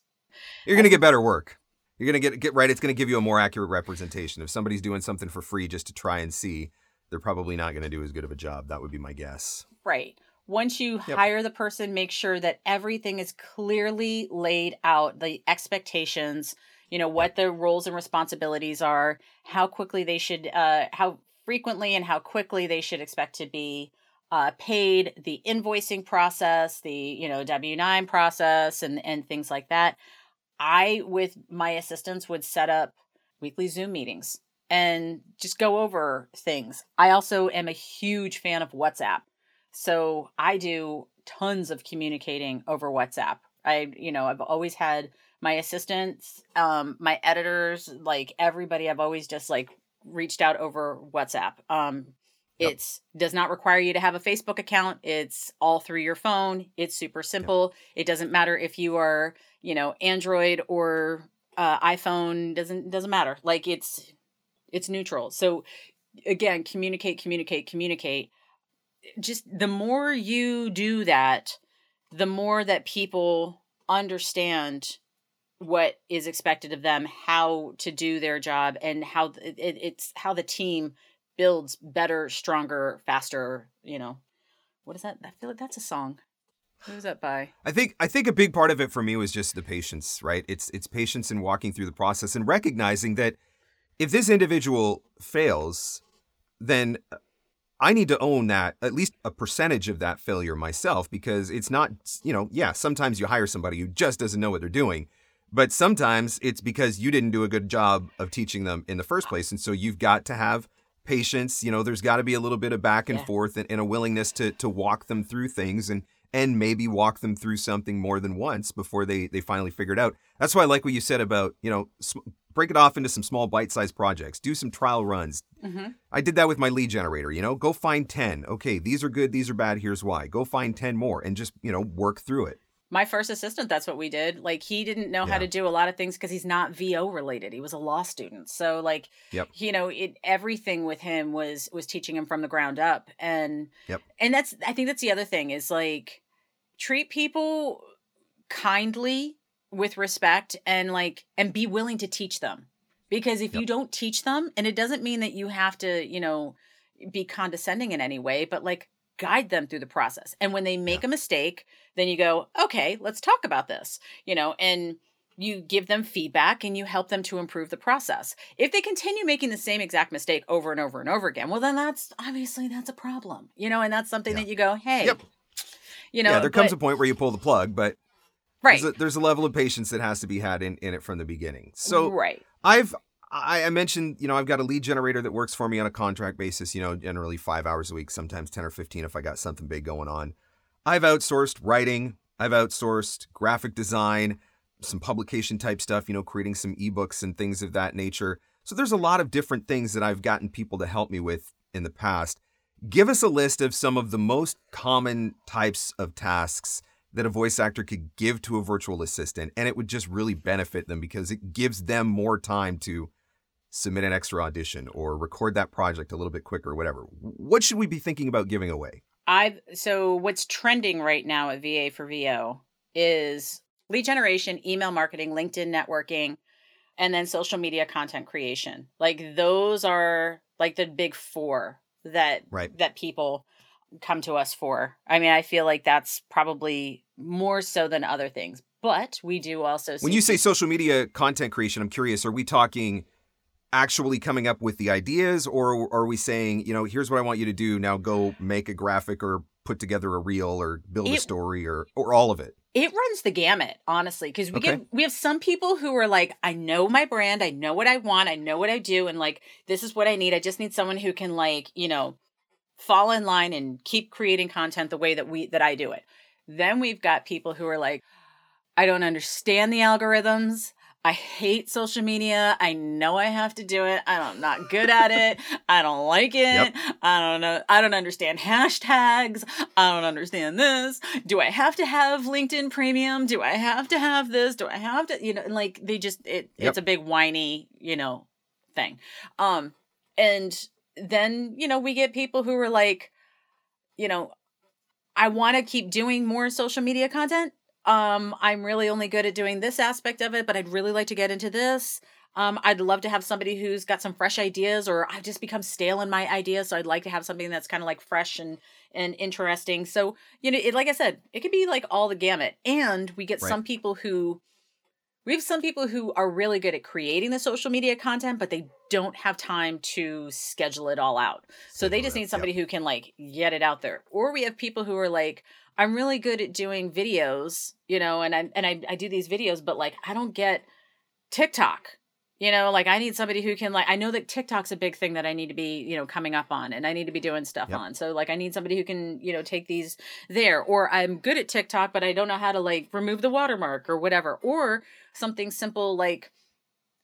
you're going to get better work. You're going to get, get right. It's going to give you a more accurate representation. If somebody's doing something for free just to try and see, they're probably not going to do as good of a job. That would be my guess. Right. Once you yep. hire the person, make sure that everything is clearly laid out, the expectations, you know, what their roles and responsibilities are, how quickly they should, uh, how frequently and how quickly they should expect to be uh, paid, the invoicing process, the, you know, W nine process and, and things like that. I, with my assistants, would set up weekly Zoom meetings and just go over things. I also am a huge fan of WhatsApp. So I do tons of communicating over WhatsApp. I, you know, I've always had my assistants, um, my editors, like everybody, I've always just like reached out over WhatsApp. Um, yep. It's does not require you to have a Facebook account. It's all through your phone. It's super simple. Yep. It doesn't matter if you are, you know, Android or uh, iPhone, doesn't doesn't matter. Like it's it's neutral. So again, communicate, communicate, communicate. Just the more you do that, the more that people understand what is expected of them, how to do their job, and how it, it's how the team builds better, stronger, faster. You know, what is that? I feel like that's a song. Who's that by? I think I think a big part of it for me was just the patience, right? It's it's patience in walking through the process and recognizing that if this individual fails, then I need to own that, at least a percentage of that failure myself, because it's not, you know, yeah, sometimes you hire somebody who just doesn't know what they're doing, but sometimes it's because you didn't do a good job of teaching them in the first place. And so you've got to have patience. You know, there's got to be a little bit of back and yeah. forth and, and a willingness to to walk them through things and and maybe walk them through something more than once before they, they finally figure it out. That's why I like what you said about, you know, sm- break it off into some small bite-sized projects. Do some trial runs. Mm-hmm. I did that with my lead generator, you know. Go find ten. Okay, these are good, these are bad, here's why. Go find ten more and just, you know, work through it. My first assistant, that's what we did. Like, he didn't know yeah. how to do a lot of things because he's not V O related. He was a law student. So, like, yep. you know, it, everything with him was was teaching him from the ground up. And yep. and that's, I think that's the other thing is, like, treat people kindly with respect and like, and be willing to teach them, because if yep. you don't teach them, and it doesn't mean that you have to, you know, be condescending in any way, but like guide them through the process. And when they make yeah. a mistake, then you go, okay, let's talk about this, you know, and you give them feedback and you help them to improve the process. If they continue making the same exact mistake over and over and over again, well, then that's obviously that's a problem, you know, and that's something yeah. that you go, hey, yep. you know, yeah, there comes but, a point where you pull the plug, but right. There's a, there's a level of patience that has to be had in, in it from the beginning. So right. I've, I, I mentioned, you know, I've got a lead generator that works for me on a contract basis, you know, generally five hours a week, sometimes ten or fifteen if I got something big going on. I've outsourced writing. I've outsourced graphic design, some publication type stuff, you know, creating some ebooks and things of that nature. So there's a lot of different things that I've gotten people to help me with in the past. Give us a list of some of the most common types of tasks that a voice actor could give to a virtual assistant, and it would just really benefit them because it gives them more time to submit an extra audition or record that project a little bit quicker or whatever. What should we be thinking about giving away? I've so what's trending right now at V A for V O is lead generation, email marketing, LinkedIn networking, and then social media content creation. Like those are like the big four that right. that people come to us for. I mean, I feel like that's probably more so than other things, but we do also see. When you say social media content creation, I'm curious, are we talking actually coming up with the ideas, or are we saying, you know, here's what I want you to do, now go make a graphic or put together a reel or build it, a story or or all of it? It runs the gamut, honestly, because we okay. get we have some people who are like, I know my brand, I know what I want, I know what I do, and like, this is what I need. I just need someone who can, like, you know, fall in line and keep creating content the way that we that I do it. Then we've got people who are like, I don't understand the algorithms. I hate social media. I know I have to do it. I'm not good at it. I don't like it. Yep. I don't know. I don't understand hashtags. I don't understand this. Do I have to have LinkedIn Premium? Do I have to have this? Do I have to, you know, like, they just, it, yep. it's a big whiny, you know, thing. Um, and then, you know, we get people who are like, you know, I want to keep doing more social media content. Um, I'm really only good at doing this aspect of it, but I'd really like to get into this. Um, I'd love to have somebody who's got some fresh ideas, or I've just become stale in my ideas. So I'd like to have something that's kind of like fresh and, and interesting. So, you know, it, like I said, it could be like all the gamut. And we get right. some people who, we have some people who are really good at creating the social media content, but they don't have time to schedule it all out. So schedule they just need somebody yep. who can like get it out there. Or we have people who are like, I'm really good at doing videos, you know, and I and I, I do these videos, but like, I don't get TikTok, you know, like I need somebody who can, like, I know that TikTok's a big thing that I need to be, you know, coming up on, and I need to be doing stuff yep. on. So like, I need somebody who can, you know, take these there, or I'm good at TikTok, but I don't know how to like remove the watermark or whatever, or something simple like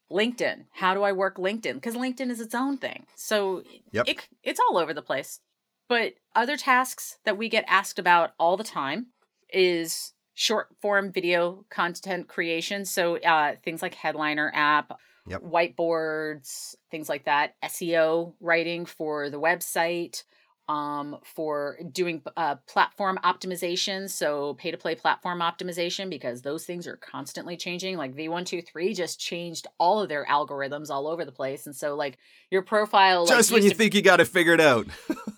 LinkedIn. How do I work LinkedIn? Because LinkedIn is its own thing. So yep. it, it's all over the place. But other tasks that we get asked about all the time is short form video content creation. So uh, things like Headliner app, yep. whiteboards, things like that, S E O writing for the website, um, for doing uh, platform optimization. So pay to play platform optimization, because those things are constantly changing. Like V one two three just changed all of their algorithms all over the place. And so like your profile. Like, just when you to- think you got it figured out.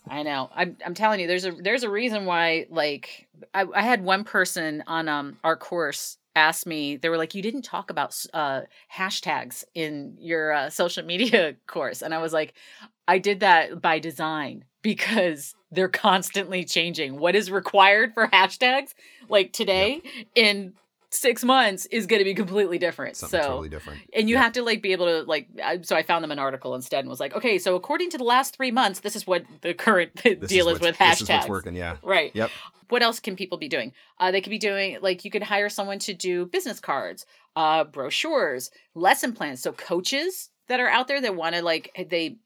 I know. I'm, I'm telling you, there's a there's a reason why, like, I, I had one person on um our course ask me, they were like, you didn't talk about uh, hashtags in your uh, social media course. And I was like, I did that by design, because they're constantly changing. What is required for hashtags, like today yep. in six months is going to be completely different. Something so totally different. And you yep. have to like be able to like, I, so I found them an article instead and was like, okay, so according to the last three months, this is what the current this deal is, is with hashtags. This is what's working. Yeah. Right. Yep. What else can people be doing? Uh, they could be doing, like, you could hire someone to do business cards, uh, brochures, lesson plans. So coaches that are out there that want to like, they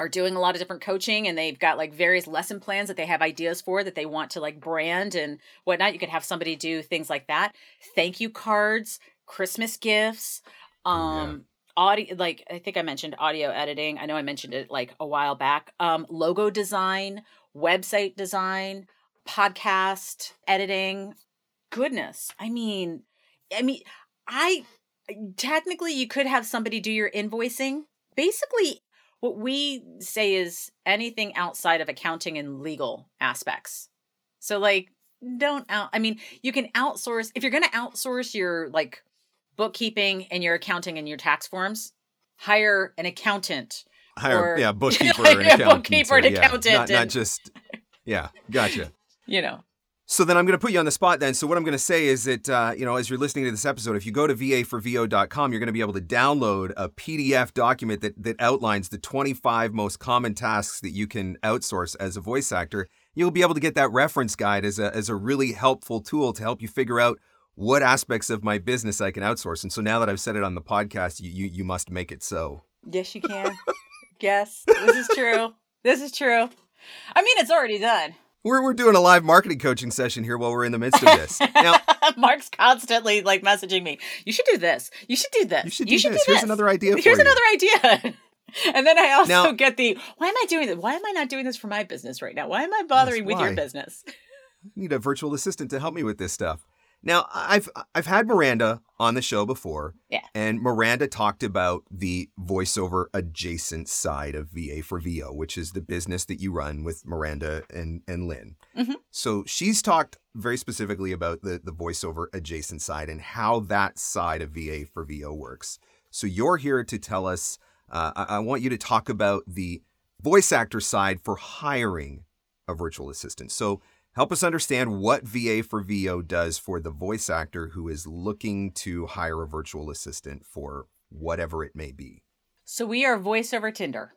are doing a lot of different coaching, and they've got like various lesson plans that they have ideas for that they want to like brand and whatnot. You could have somebody do things like that. Thank you cards, Christmas gifts, um, yeah. audio, like I think I mentioned audio editing. I know I mentioned it like a while back. Um, logo design, website design, podcast editing. Goodness. I mean, I mean, I technically you could have somebody do your invoicing. Basically, what we say is anything outside of accounting and legal aspects. So like, don't out, I mean, you can outsource, if you're going to outsource your like bookkeeping and your accounting and your tax forms, hire an accountant. Hire, or, yeah, bookkeeper like, and accountant. Bookkeeper and yeah, accountant. Not, and, not just, yeah, gotcha. You know. So then I'm going to put you on the spot then. So what I'm going to say is that, uh, you know, as you're listening to this episode, if you go to V A for V O dot com, you're going to be able to download a P D F document that that outlines the twenty-five most common tasks that you can outsource as a voice actor. You'll be able to get that reference guide as a as a really helpful tool to help you figure out what aspects of my business I can outsource. And so now that I've said it on the podcast, you you, you must make it so. Yes, you can. Yes, this is true. This is true. I mean, it's already done. We're we're doing a live marketing coaching session here while we're in the midst of this. Now, Mark's constantly like messaging me. You should do this. You should do this. You should do, you should this. do this. Here's another idea Here's for Here's another you. idea. And then I also now, get the, why am I doing this? Why am I not doing this for my business right now? Why am I bothering with your business? I need a virtual assistant to help me with this stuff. Now, I've I've had Miranda on the show before. Yeah. And Miranda talked about the voiceover adjacent side of V A for V O, which is the business that you run with Miranda and, and Lynn. Mm-hmm. So she's talked very specifically about the, the voiceover adjacent side and how that side of V A for V O works. So you're here to tell us Uh, I, I want you to talk about the voice actor side for hiring a virtual assistant. So help us understand what V A for V O does for the voice actor who is looking to hire a virtual assistant for whatever it may be. So we are voice over Tinder.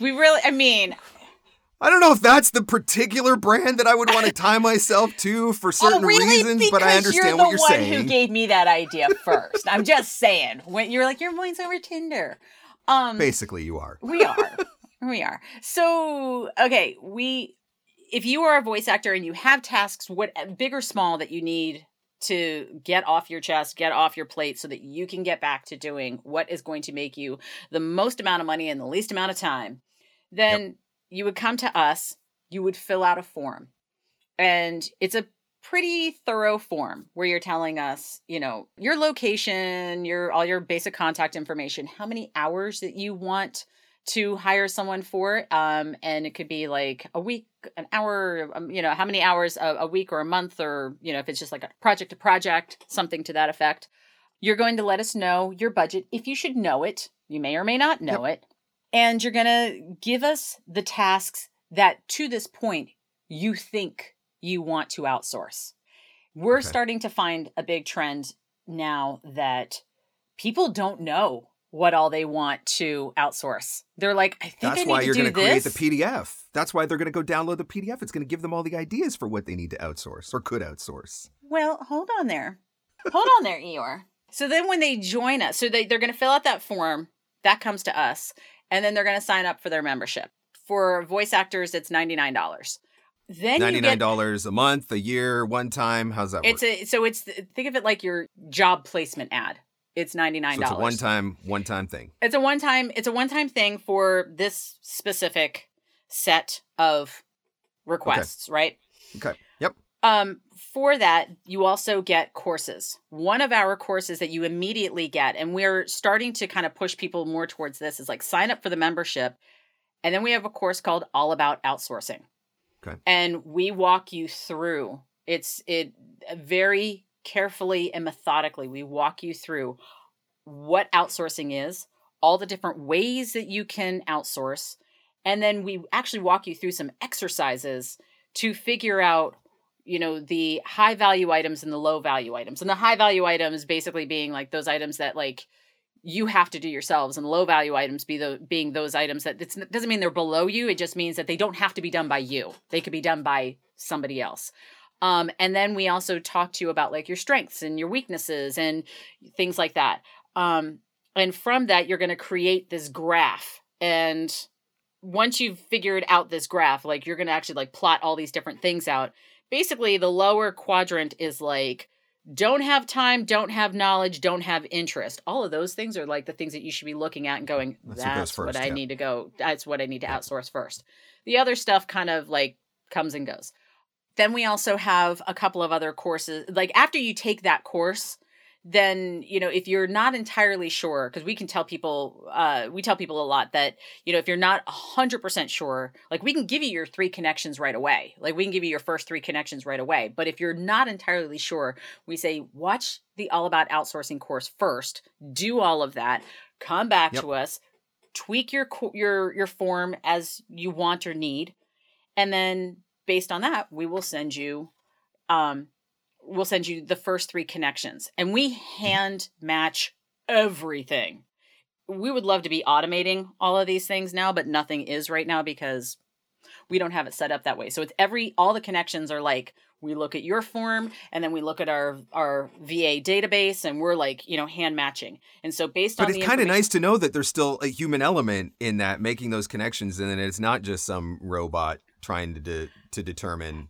We really, I mean... I don't know if that's the particular brand that I would want to tie myself to for certain oh, really? reasons, because but I understand what you're saying. You're the one who gave me that idea first. I'm just saying. When you're like, you're voice over Tinder. Um, Basically, you are. We are. We are. So, okay, we... If you are a voice actor and you have tasks, what big or small, that you need to get off your chest, get off your plate so that you can get back to doing what is going to make you the most amount of money in the least amount of time, then yep. you would come to us, you would fill out a form. And it's a pretty thorough form where you're telling us, you know, your location, your all your basic contact information, how many hours that you want to hire someone for. Um, and it could be like a week, an hour, um, you know, how many hours a, a week or a month, or, you know, if it's just like a project to project, something to that effect. You're going to let us know your budget. If you should know it, you may or may not know yep. it. And you're going to give us the tasks that to this point you think you want to outsource. We're okay. starting to find a big trend now that people don't know what all they want to outsource. They're like, I think That's I need why to you're do gonna this. That's why you're going to create the P D F. That's why they're going to go download the P D F. It's going to give them all the ideas for what they need to outsource or could outsource. Well, hold on there. Hold on there, Eeyore. So then when they join us, so they, they're going to fill out that form. That comes to us. And then they're going to sign up for their membership. For voice actors, it's ninety-nine dollars. Then ninety-nine dollars you get, a month, a year, one time. How's that it's work? A, so it's, think of it like your job placement ad. It's ninety-nine dollars. So it's a one-time, one-time thing. It's a one-time, it's a one-time thing for this specific set of requests, okay. right? Okay. Yep. Um, for that, you also get courses. One of our courses that you immediately get, and we're starting to kind of push people more towards this, is like sign up for the membership. And then we have a course called All About Outsourcing. Okay. And we walk you through. It's it very carefully and methodically, we walk you through what outsourcing is, all the different ways that you can outsource, and then we actually walk you through some exercises to figure out, you know, the high value items and the low value items. And the high value items basically being like those items that like you have to do yourselves, and low value items be the being those items that it's, it doesn't mean they're below you. It just means that they don't have to be done by you. They could be done by somebody else. Um, and then we also talk to you about like your strengths and your weaknesses and things like that. Um, and from that, you're going to create this graph. And once you've figured out this graph, like you're going to actually like plot all these different things out. Basically, the lower quadrant is like, don't have time, don't have knowledge, don't have interest. All of those things are like the things that you should be looking at and going, that's, that's first, what I yeah. need to go. That's what I need to yeah. outsource first. The other stuff kind of like comes and goes. Then we also have a couple of other courses. Like after you take that course, then, you know, if you're not entirely sure, because we can tell people, uh, we tell people a lot that, you know, if you're not one hundred percent sure, like we can give you your three connections right away. Like we can give you your first three connections right away. But if you're not entirely sure, we say, watch the All About Outsourcing course first, do all of that, come back yep. to us, tweak your, your, your form as you want or need. And then based on that, we will send you, um, we'll send you the first three connections, and we hand match everything. We would love to be automating all of these things now, but nothing is right now because we don't have it set up that way. So it's every, all the connections are like, we look at your form and then we look at our, our V A database and we're like, you know, hand matching. And so based on the But it's kind of nice to know that there's still a human element in that, making those connections. And then it's not just some robot trying to de- to determine,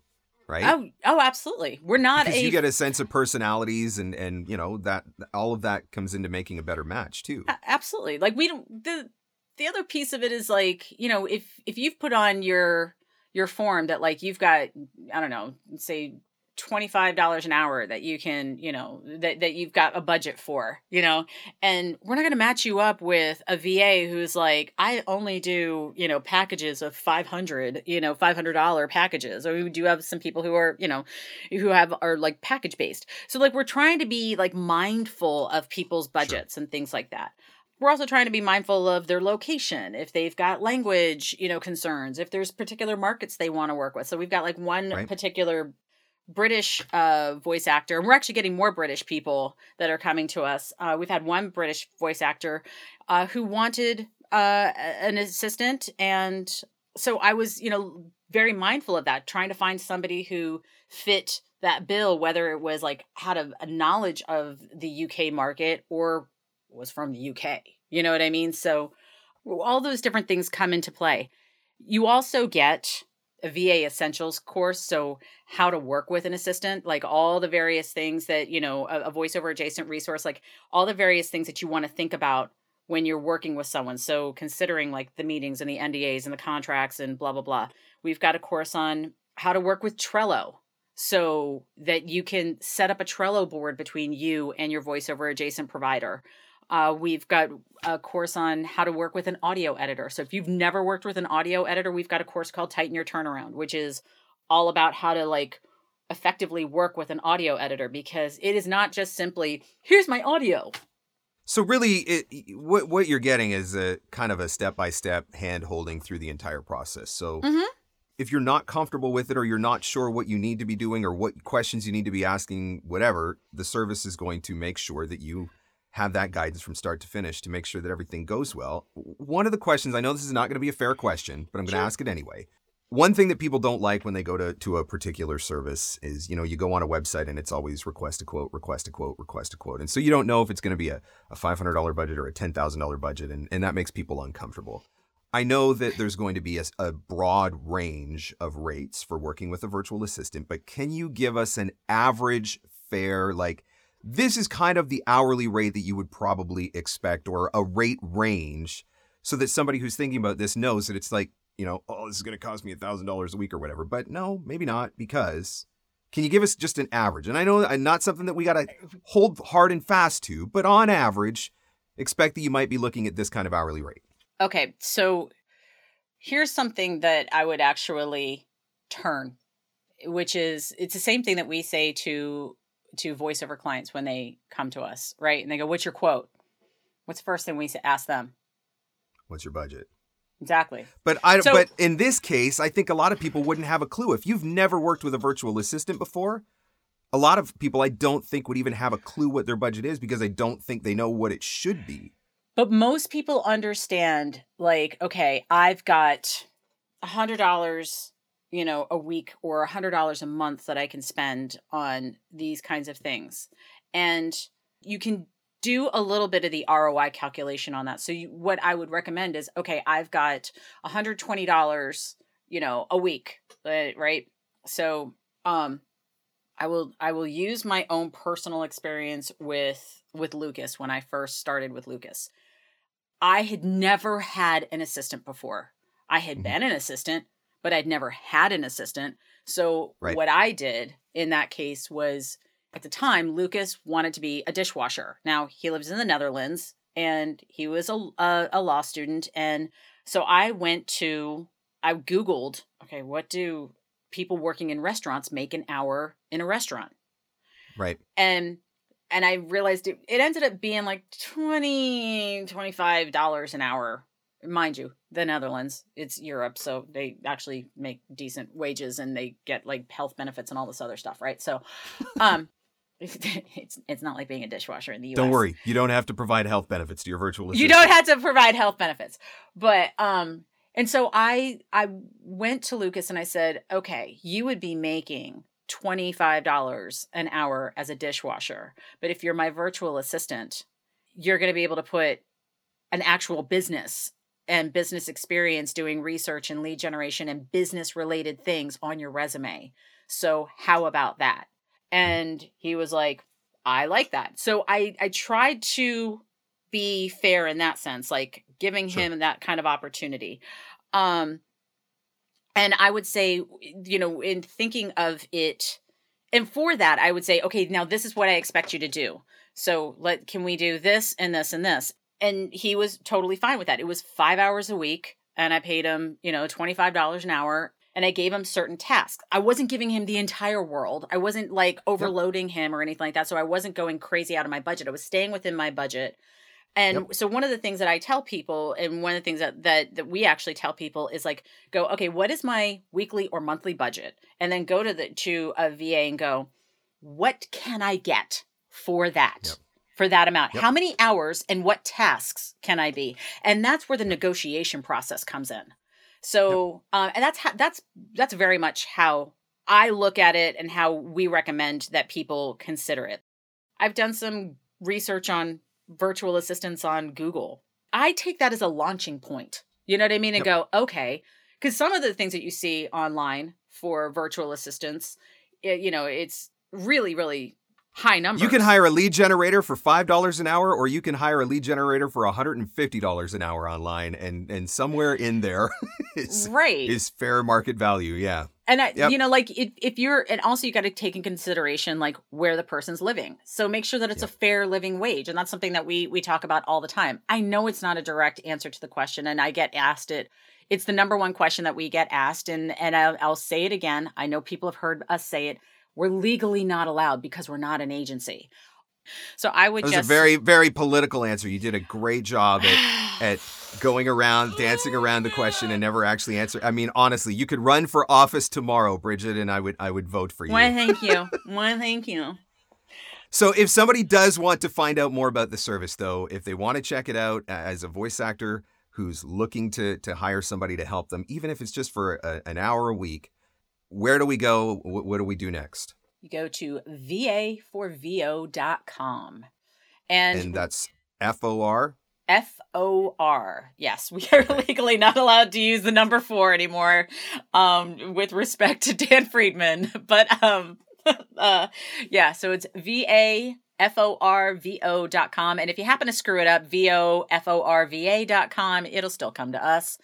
right? Oh, oh, absolutely. We're not because a... you get a sense of personalities and, and, you know, that all of that comes into making a better match too. A- absolutely. Like we don't, the, the other piece of it is like, you know, if, if you've put on your, your form that like you've got, I don't know, say twenty-five dollars an hour that you can, you know, that, that you've got a budget for, you know, and we're not going to match you up with a V A who's like, I only do, you know, packages of five hundred, you know, five hundred dollars packages. Or we do have some people who are, you know, who have, are like package based. So like, we're trying to be like mindful of people's budgets sure. and things like that. We're also trying to be mindful of their location, if they've got language, you know, concerns, if there's particular markets they want to work with. So we've got like one right. particular British uh, voice actor, and we're actually getting more British people that are coming to us. Uh, we've had one British voice actor uh, who wanted uh, an assistant. And so I was, you know, very mindful of that, trying to find somebody who fit that bill, whether it was like had a, a knowledge of the U K market or was from the U K. You know what I mean? So all those different things come into play. You also get a V A essentials course. So how to work with an assistant, like all the various things that, you know, a, a voiceover adjacent resource, like all the various things that you want to think about when you're working with someone. So considering like the meetings and the N D As and the contracts and blah, blah, blah. We've got a course on how to work with Trello, so that you can set up a Trello board between you and your voiceover adjacent provider. Uh, we've got a course on how to work with an audio editor. So if you've never worked with an audio editor, we've got a course called Tighten Your Turnaround, which is all about how to like effectively work with an audio editor, because it is not just simply, here's my audio. So really, it, what what you're getting is a kind of a step-by-step hand-holding through the entire process. So mm-hmm. if you're not comfortable with it, or you're not sure what you need to be doing or what questions you need to be asking, whatever, the service is going to make sure that you have that guidance from start to finish to make sure that everything goes well. One of the questions, I know this is not going to be a fair question, but I'm going sure. to ask it anyway. One thing that people don't like when they go to, to a particular service is, you know, you go on a website and it's always request a quote, request a quote, request a quote. And so you don't know if it's going to be a, a five hundred dollars budget or a ten thousand dollars budget. And, and that makes people uncomfortable. I know that there's going to be a, a broad range of rates for working with a virtual assistant, but can you give us an average fair, like, this is kind of the hourly rate that you would probably expect, or a rate range, so that somebody who's thinking about this knows that it's like, you know, oh, this is going to cost me one thousand dollars a week or whatever. But no, maybe not, because can you give us just an average? And I know not something that we got to hold hard and fast to, but on average, expect that you might be looking at this kind of hourly rate. Okay, so here's something that I would actually turn, which is, it's the same thing that we say to to voiceover clients when they come to us, right? And they go, what's your quote? What's the first thing we ask them? What's your budget? Exactly. But I so, but in this case, I think a lot of people wouldn't have a clue. If you've never worked with a virtual assistant before, a lot of people I don't think would even have a clue what their budget is, because I don't think they know what it should be. But most people understand, like, okay, I've got one hundred dollars, you know, a week or one hundred dollars a month that I can spend on these kinds of things. And you can do a little bit of the R O I calculation on that. So you, what I would recommend is, okay, I've got one hundred twenty dollars, you know, a week, right? So um, I will I will use my own personal experience with with Lucas when I first started with Lucas. I had never had an assistant before. I had been an assistant, but I'd never had an assistant. So right. what I did in that case was, at the time, Lucas wanted to be a dishwasher. Now, he lives in the Netherlands, and he was a, a, a law student. And so I went to, I Googled, okay, what do people working in restaurants make an hour in a restaurant? Right. And and I realized it, it ended up being like twenty dollars, twenty-five dollars an hour. Mind you, the Netherlands, it's Europe, so they actually make decent wages and they get like health benefits and all this other stuff, right? So, um, It's it's not like being a dishwasher in the U S. Don't worry. You don't have to provide health benefits to your virtual assistant. You don't have to provide health benefits. But um and so I I went to Lucas and I said, "Okay, you would be making twenty-five dollars an hour as a dishwasher, but if you're my virtual assistant, you're going to be able to put an actual business and business experience doing research and lead generation and business related things on your resume. So how about that?" And he was like, I like that. So I, I tried to be fair in that sense, like giving sure. him that kind of opportunity. Um, and I would say, you know, in thinking of it, and for that, I would say, okay, now this is what I expect you to do. So let, can we do this and this and this? And he was totally fine with that. It was five hours a week and I paid him, you know, twenty-five dollars an hour. And I gave him certain tasks. I wasn't giving him the entire world. I wasn't like overloading him or anything like that. So I wasn't going crazy out of my budget. I was staying within my budget. And yep. so one of the things that I tell people, and one of the things that, that that we actually tell people is like, go, okay, what is my weekly or monthly budget? And then go to the to a V A and go, what can I get for that, yep. for that amount? Yep. How many hours and what tasks can I be? And that's where the negotiation process comes in. So, yep. uh, and that's how, that's that's very much how I look at it and how we recommend that people consider it. I've done some research on virtual assistants on Google. I take that as a launching point. You know what I mean? And yep. go, okay, because some of the things that you see online for virtual assistants, it, you know, it's really, really high numbers. You can hire a lead generator for five dollars an hour, or you can hire a lead generator for one hundred fifty dollars an hour online. And and somewhere in there is, right. is fair market value. Yeah. And, I, yep. you know, like if, if you're, and also you got to take in consideration like where the person's living. So make sure that it's yep. a fair living wage. And that's something that we we talk about all the time. I know it's not a direct answer to the question, and I get asked it. It's the number one question that we get asked. And, and I'll, I'll say it again. I know people have heard us say it. We're legally not allowed because we're not an agency. So I would just... That was just... a very, very political answer. You did a great job at, at going around, dancing around the question and never actually answer. I mean, honestly, you could run for office tomorrow, Brigid, and I would I would vote for you. Why, thank you. Why, thank you. So if somebody does want to find out more about the service, though, if they want to check it out as a voice actor who's looking to, to hire somebody to help them, even if it's just for a, an hour a week, where do we go? What, what do we do next? You go to V A for V O dot com. And, and that's F O R? F O R. Yes, we are okay. legally not allowed to use the number four anymore um, with respect to Dan Friedman. But um, uh, yeah, so it's V A for V O dot com. And if you happen to screw it up, V O for V A dot com, it'll still come to us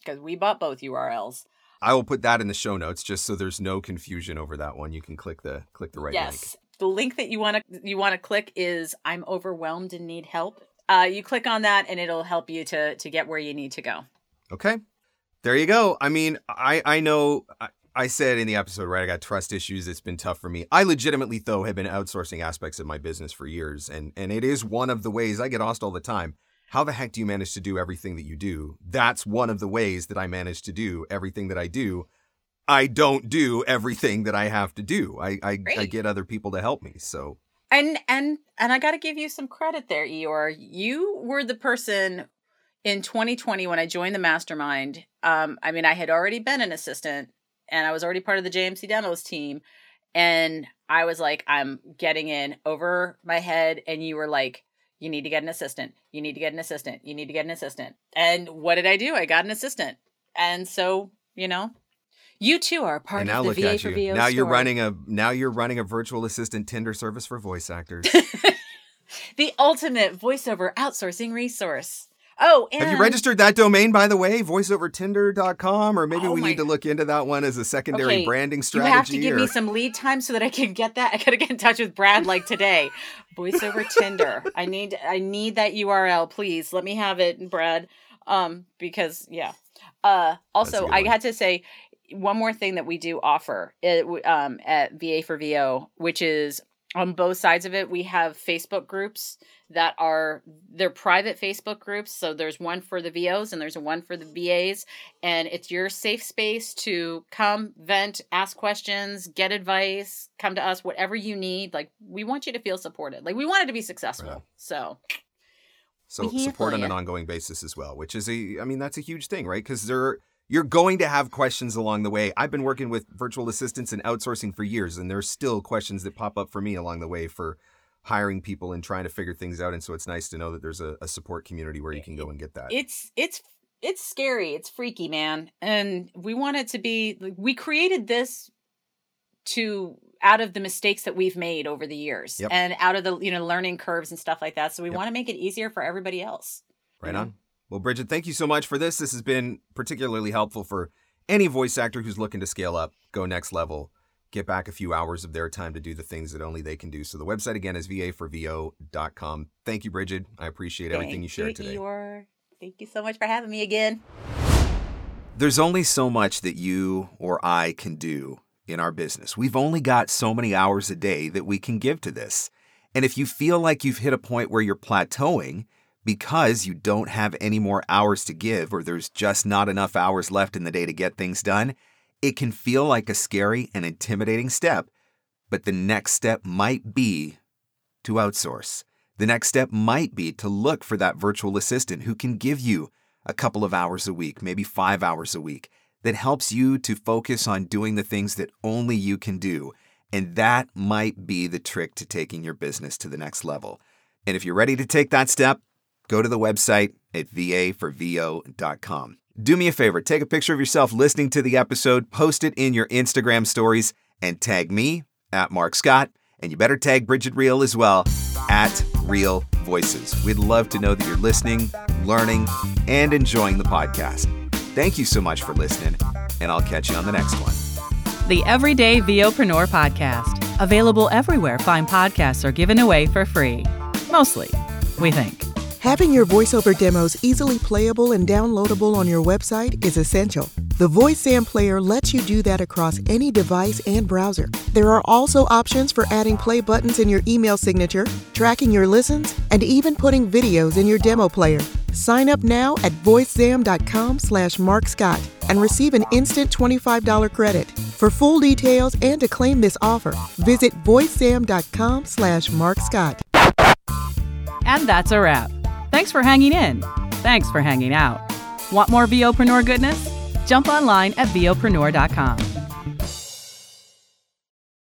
because we bought both U R Ls. I will put that in the show notes just so there's no confusion over that one. You can click the click the right yes. link. Yes. The link that you want to you want to click is I'm overwhelmed and need help. Uh, you click on that and it'll help you to to get where you need to go. Okay. There you go. I mean, I, I know I, I said in the episode, right, I got trust issues. It's been tough for me. I legitimately, though, have been outsourcing aspects of my business for years. And, and it is one of the ways I get asked all the time. How the heck do you manage to do everything that you do? That's one of the ways that I manage to do everything that I do. I don't do everything that I have to do. I I, I get other people to help me. So and and and I got to give you some credit there, Eeyore. You were the person in twenty twenty when I joined the mastermind. Um, I mean, I had already been an assistant, and I was already part of the J M C Demos team, and I was like, I'm getting in over my head, and you were like, you need to get an assistant. You need to get an assistant. You need to get an assistant. And what did I do? I got an assistant. And so, you know, you too are part and now of the look V A at for you. V O now story. You're running a now you're running a virtual assistant Tinder service for voice actors. The ultimate voiceover outsourcing resource. Oh, and have you registered that domain, by the way, voiceover tinder dot com? Or maybe oh we need God. to look into that one as a secondary okay. branding strategy. You have to give or... me some lead time so that I can get that. I got to get in touch with Brad like today. VoiceOver Tinder. I need I need that U R L, please. Let me have it, Brad, um, because, yeah. Uh, also, I had to say one more thing that we do offer it, um, at V A for V O, which is on both sides of it, we have Facebook groups that are they're private Facebook groups. So there's one for the V Os and there's one for the V As. And it's your safe space to come, vent, ask questions, get advice, come to us, whatever you need. Like, we want you to feel supported. Like, we wanted to be successful. Yeah. So. So support on an ongoing basis as well, which is a I mean, that's a huge thing, right? Because there you're going to have questions along the way. I've been working with virtual assistants and outsourcing for years, and there's still questions that pop up for me along the way for hiring people and trying to figure things out. And so it's nice to know that there's a, a support community where you can go and get that. It's it's it's scary. It's freaky, man. And we want it to be, we created this to out of the mistakes that we've made over the years yep. and out of the, you know, learning curves and stuff like that. So we yep. want to make it easier for everybody else. Right on. Well, Brigid, thank you so much for this. This has been particularly helpful for any voice actor who's looking to scale up, go next level, get back a few hours of their time to do the things that only they can do. So the website, again, is V A for V O dot com. Thank you, Brigid. I appreciate everything thank you shared today. Eeyore. Thank you so much for having me again. There's only so much that you or I can do in our business. We've only got so many hours a day that we can give to this. And if you feel like you've hit a point where you're plateauing because you don't have any more hours to give, or there's just not enough hours left in the day to get things done, it can feel like a scary and intimidating step. But the next step might be to outsource. The next step might be to look for that virtual assistant who can give you a couple of hours a week, maybe five hours a week, that helps you to focus on doing the things that only you can do. And that might be the trick to taking your business to the next level. And if you're ready to take that step, go to the website at V A for V O dot com. Do me a favor, take a picture of yourself listening to the episode, post it in your Instagram stories, and tag me at Mark Scott. And you better tag Brigid Reale as well, at Real Voices. We'd love to know that you're listening, learning, and enjoying the podcast. Thank you so much for listening, and I'll catch you on the next one. The Everyday VOpreneur podcast. Available everywhere fine podcasts are given away for free. Mostly, we think. Having your voiceover demos easily playable and downloadable on your website is essential. The VoiceZam player lets you do that across any device and browser. There are also options for adding play buttons in your email signature, tracking your listens, and even putting videos in your demo player. Sign up now at voicezam dot com slash Mark Scott and receive an instant twenty-five dollars credit. For full details and to claim this offer, visit voicezam dot com slash Mark Scott. And that's a wrap. Thanks for hanging in. Thanks for hanging out. Want more VOpreneur goodness? Jump online at V O preneur dot com.